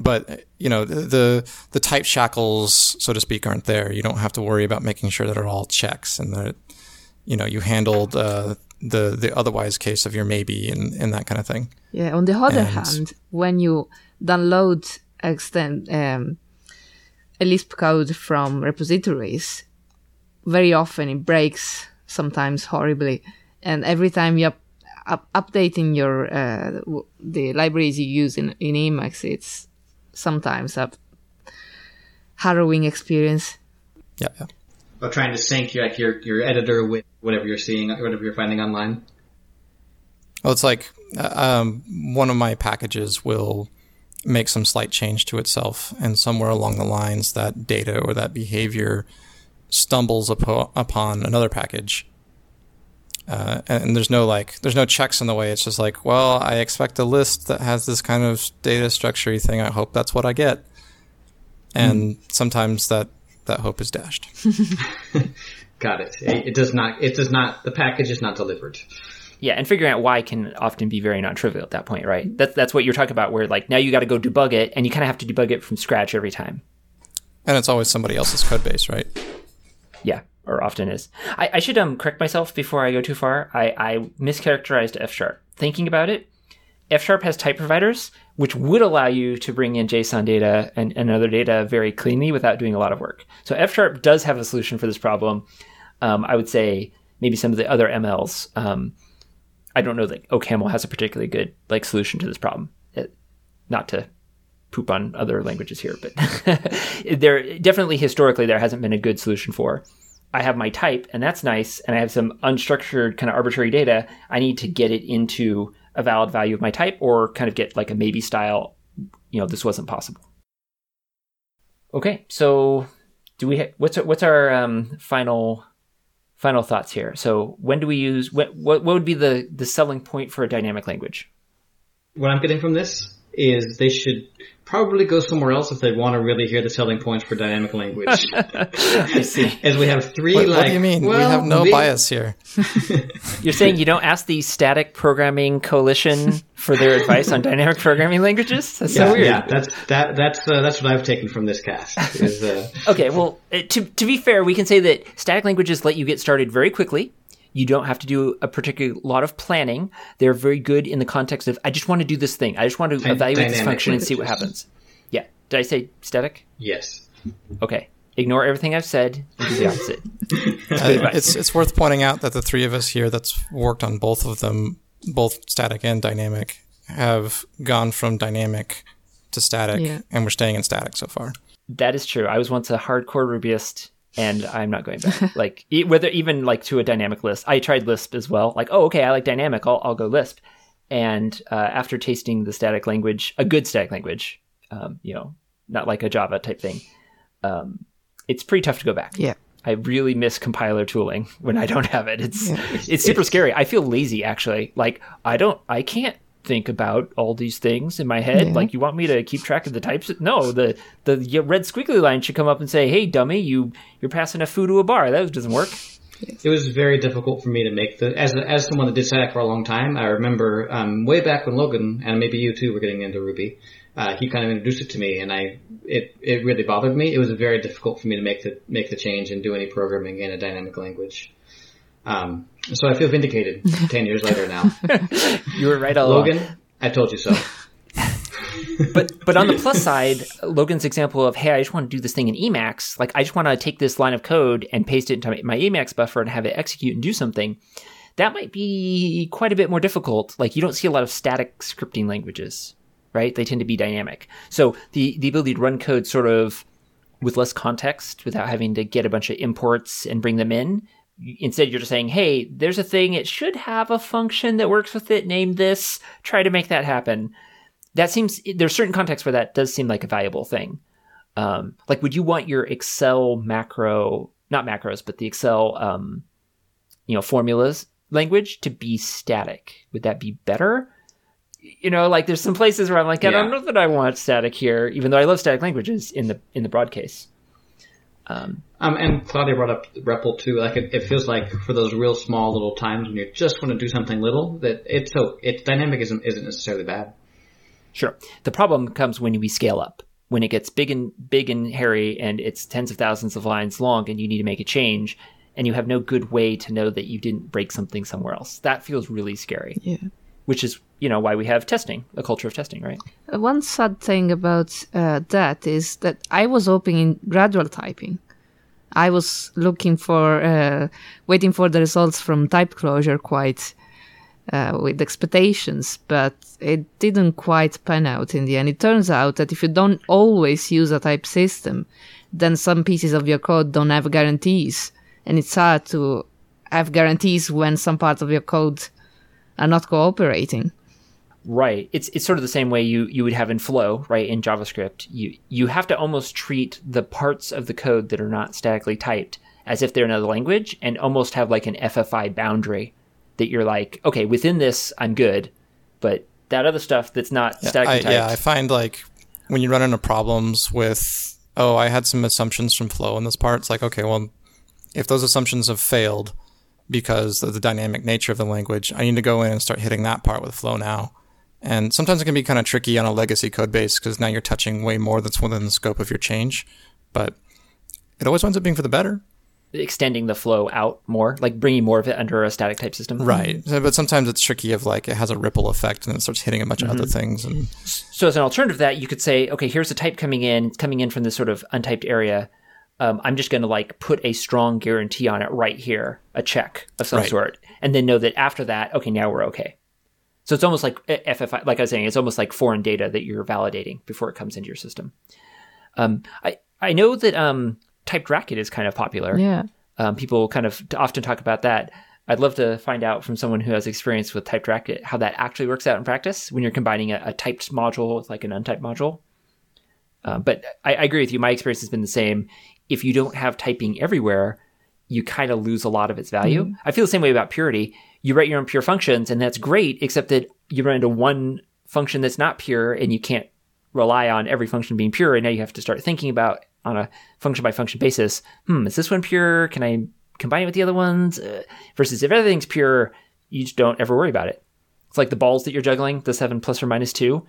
but you know the, the the type shackles, so to speak, aren't there. You don't have to worry about making sure that it all checks and that you know you handled uh, the the otherwise case of your maybe and, and that kind of thing. Yeah. On the other and, hand, when you download extend um, a Lisp code from repositories, very often it breaks, sometimes horribly, and every time you're up- updating your uh, w- the libraries you use in, in Emacs, it's sometimes a harrowing experience. Yeah, yeah. Or trying to sync your, like your your editor with whatever you're seeing, whatever you're finding online. Well, it's like um, one of my packages will make some slight change to itself, and somewhere along the lines that data or that behavior stumbles upo- upon another package. Uh, and there's no like, there's no checks in the way. It's just like, well, I expect a list that has this kind of data structurey thing. I hope that's what I get. And mm. sometimes that, that hope is dashed. Got it. it. It does not, it does not, the package is not delivered. Yeah, and figuring out why can often be very non-trivial at that point, right? That's that's what you're talking about, where like now you got to go debug it, and you kind of have to debug it from scratch every time. And it's always somebody else's code base, right? Yeah, or often is. I, I should um correct myself before I go too far. I, I mischaracterized F Sharp. Thinking about it, F Sharp has type providers, which would allow you to bring in JSON data and, and other data very cleanly without doing a lot of work. So F Sharp does have a solution for this problem. Um, I would say maybe some of the other M Ls. Um, I don't know that OCaml has a particularly good like solution to this problem. It, not to poop on other languages here, but there definitely historically there hasn't been a good solution for. I have my type, and that's nice, and I have some unstructured kind of arbitrary data. I need to get it into a valid value of my type, or kind of get like a maybe style. You know, this wasn't possible. Okay, so do we? Ha- what's what's our um, final? Final thoughts here. So when do we use, what, what would be the, the selling point for a dynamic language? What I'm getting from this is they should probably go somewhere else if they want to really hear the selling points for dynamic language. I see. As we have three, what, like... What do you mean? Well, we have no we... bias here. You're saying you don't ask the static programming coalition for their advice on dynamic programming languages? That's yeah, so weird. Yeah, that's, that, that's, uh, that's what I've taken from this cast. Is, uh... okay, well, to, to be fair, we can say that static languages let you get started very quickly. You don't have to do a particular lot of planning. They're very good in the context of, I just want to do this thing. I just want to D- evaluate this function and see what happens. Yeah. Did I say static? Yes. Okay. Ignore everything I've said and do the opposite. uh, it's it's worth pointing out that the three of us here that's worked on both of them, both static and dynamic, have gone from dynamic to static, yeah. and we're staying in static so far. That is true. I was once a hardcore Rubyist. And I'm not going back. Like, whether even like to a dynamic Lisp. I tried Lisp as well. Like, oh, okay, I like dynamic. I'll I'll go Lisp. And uh, after tasting the static language, a good static language, um, you know, not like a Java type thing, um, it's pretty tough to go back. Yeah, I really miss compiler tooling when I don't have it. It's yeah. it's super it's, scary. I feel lazy actually. Like, I don't, I can't think about all these things in my head. Yeah. Like, you want me to keep track of the types? No, the the red squiggly line should come up and say, hey, dummy, you, you're passing a foo to a bar. That doesn't work. It was very difficult for me to make the, as as someone that did static for a long time, I remember um, way back when Logan, and maybe you too, were getting into Ruby, uh, he kind of introduced it to me, and I it, it really bothered me. It was very difficult for me to make the make the change and do any programming in a dynamic language. Um, so I feel vindicated ten years later now. You were right all Logan, along. I told you so. But but on the plus side, Logan's example of, hey, I just want to do this thing in Emacs. Like, I just want to take this line of code and paste it into my Emacs buffer and have it execute and do something. That might be quite a bit more difficult. Like, you don't see a lot of static scripting languages, right? They tend to be dynamic. So the, the ability to run code sort of with less context, without having to get a bunch of imports and bring them in. Instead, you're just saying, hey, there's a thing. It should have a function that works with it. Name this. Try to make that happen. That seems, there's certain contexts where that does seem like a valuable thing. Um, like, would you want your Excel macro, not macros, but the Excel, um, you know, formulas language to be static? Would that be better? You know, like, there's some places where I'm like, I yeah. don't know that I want static here, even though I love static languages in the, in the broad case. Um, um, and Claudia brought up REPL too. Like, it, it feels like for those real small little times when you just want to do something little, that it's so it's dynamic isn't isn't necessarily bad. Sure. The problem comes when we scale up, when it gets big and big and hairy, and it's tens of thousands of lines long, and you need to make a change, and you have no good way to know that you didn't break something somewhere else. That feels really scary. Yeah. Which is, you know, why we have testing, a culture of testing, right? One sad thing about uh, that is that I was opening gradual typing. I was looking for, uh, waiting for the results from type closure quite uh, with expectations, but it didn't quite pan out in the end. It turns out that if you don't always use a type system, then some pieces of your code don't have guarantees, and it's hard to have guarantees when some parts of your code are not cooperating. Right. It's it's sort of the same way you, you would have in Flow, right, in JavaScript. You you have to almost treat the parts of the code that are not statically typed as if they're another language, and almost have like an F F I boundary that you're like, okay, within this, I'm good, but that other stuff that's not yeah, statically I, typed. Yeah, I find like when you run into problems with, oh, I had some assumptions from Flow in this part, it's like, okay, well, if those assumptions have failed because of the dynamic nature of the language, I need to go in and start hitting that part with Flow now. And sometimes it can be kind of tricky on a legacy code base because now you're touching way more that's within the scope of your change. But it always winds up being for the better. Extending the flow out more, like bringing more of it under a static type system. Right. But sometimes it's tricky of like it has a ripple effect and it starts hitting a bunch mm-hmm. of other things. And so as an alternative to that, you could say, okay, here's a type coming in. It's coming in from this sort of untyped area. Um, I'm just going to like put a strong guarantee on it right here, a check of some right. sort, and then know that after that, okay, now we're okay. So it's almost like F F I, like I was saying, it's almost like foreign data that you're validating before it comes into your system. Um, I, I know that um, typed Racket is kind of popular. Yeah. Um, people kind of often talk about that. I'd love to find out from someone who has experience with typed Racket how that actually works out in practice when you're combining a, a typed module with like an untyped module. Uh, but I, I agree with you. My experience has been the same. If you don't have typing everywhere, you kind of lose a lot of its value. Mm-hmm. I feel the same way about purity. You write your own pure functions, and that's great, except that you run into one function that's not pure, and you can't rely on every function being pure. And now you have to start thinking about, on a function by function basis, hmm, is this one pure? Can I combine it with the other ones? Uh, versus if everything's pure, you just don't ever worry about it. It's like the balls that you're juggling, the seven plus or minus two.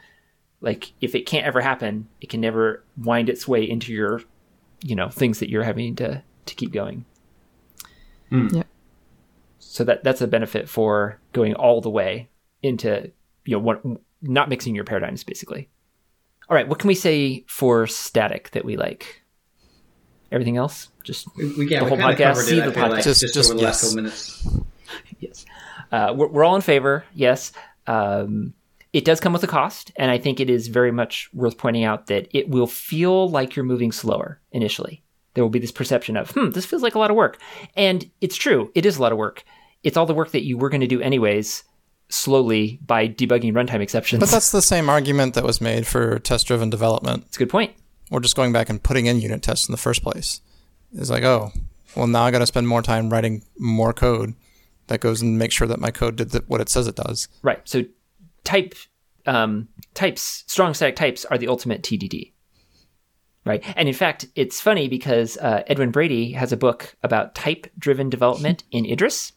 Like, if it can't ever happen, it can never wind its way into your, you know, things that you're having to, to keep going. Mm. Yeah. So that that's a benefit for going all the way into, you know, what, not mixing your paradigms, basically. All right, what can we say for static that we like? Everything else? Just we, yeah, the whole podcast? See the podcast. Like, just, just, just over the last couple minutes. Yes. Uh, we're, we're all in favor, yes. Um, it does come with a cost, and I think it is very much worth pointing out that it will feel like you're moving slower initially. There will be this perception of, hmm, this feels like a lot of work. And it's true. It is a lot of work. It's all the work that you were going to do anyways, slowly, by debugging runtime exceptions. But that's the same argument that was made for test-driven development. It's a good point. Or just going back and putting in unit tests in the first place. It's like, oh, well, now I got to spend more time writing more code that goes and makes sure that my code did what it says it does. Right. So type um, types, strong static types are the ultimate T D D. Right. And in fact, it's funny because uh, Edwin Brady has a book about type-driven development in Idris,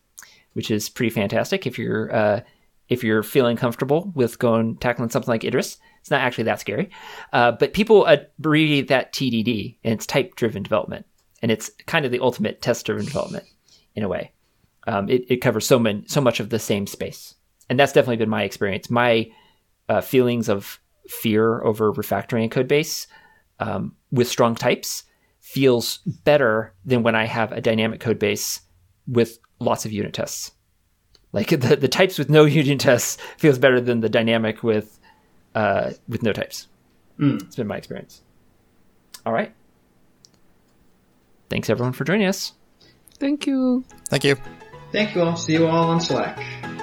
which is pretty fantastic if you're uh, if you're feeling comfortable with going tackling something like Idris. It's not actually that scary. Uh, but people abbreviate that T D D, and it's type-driven development. And it's kind of the ultimate test-driven development in a way. Um, it, it covers so, many, so much of the same space. And that's definitely been my experience. My uh, feelings of fear over refactoring a code base Um, with strong types feels better than when I have a dynamic code base with lots of unit tests. Like the, the types with no unit tests feels better than the dynamic with uh, with no types. Mm. It's been my experience. All right. Thanks everyone for joining us. Thank you. Thank you. Thank you all. See you all on Slack.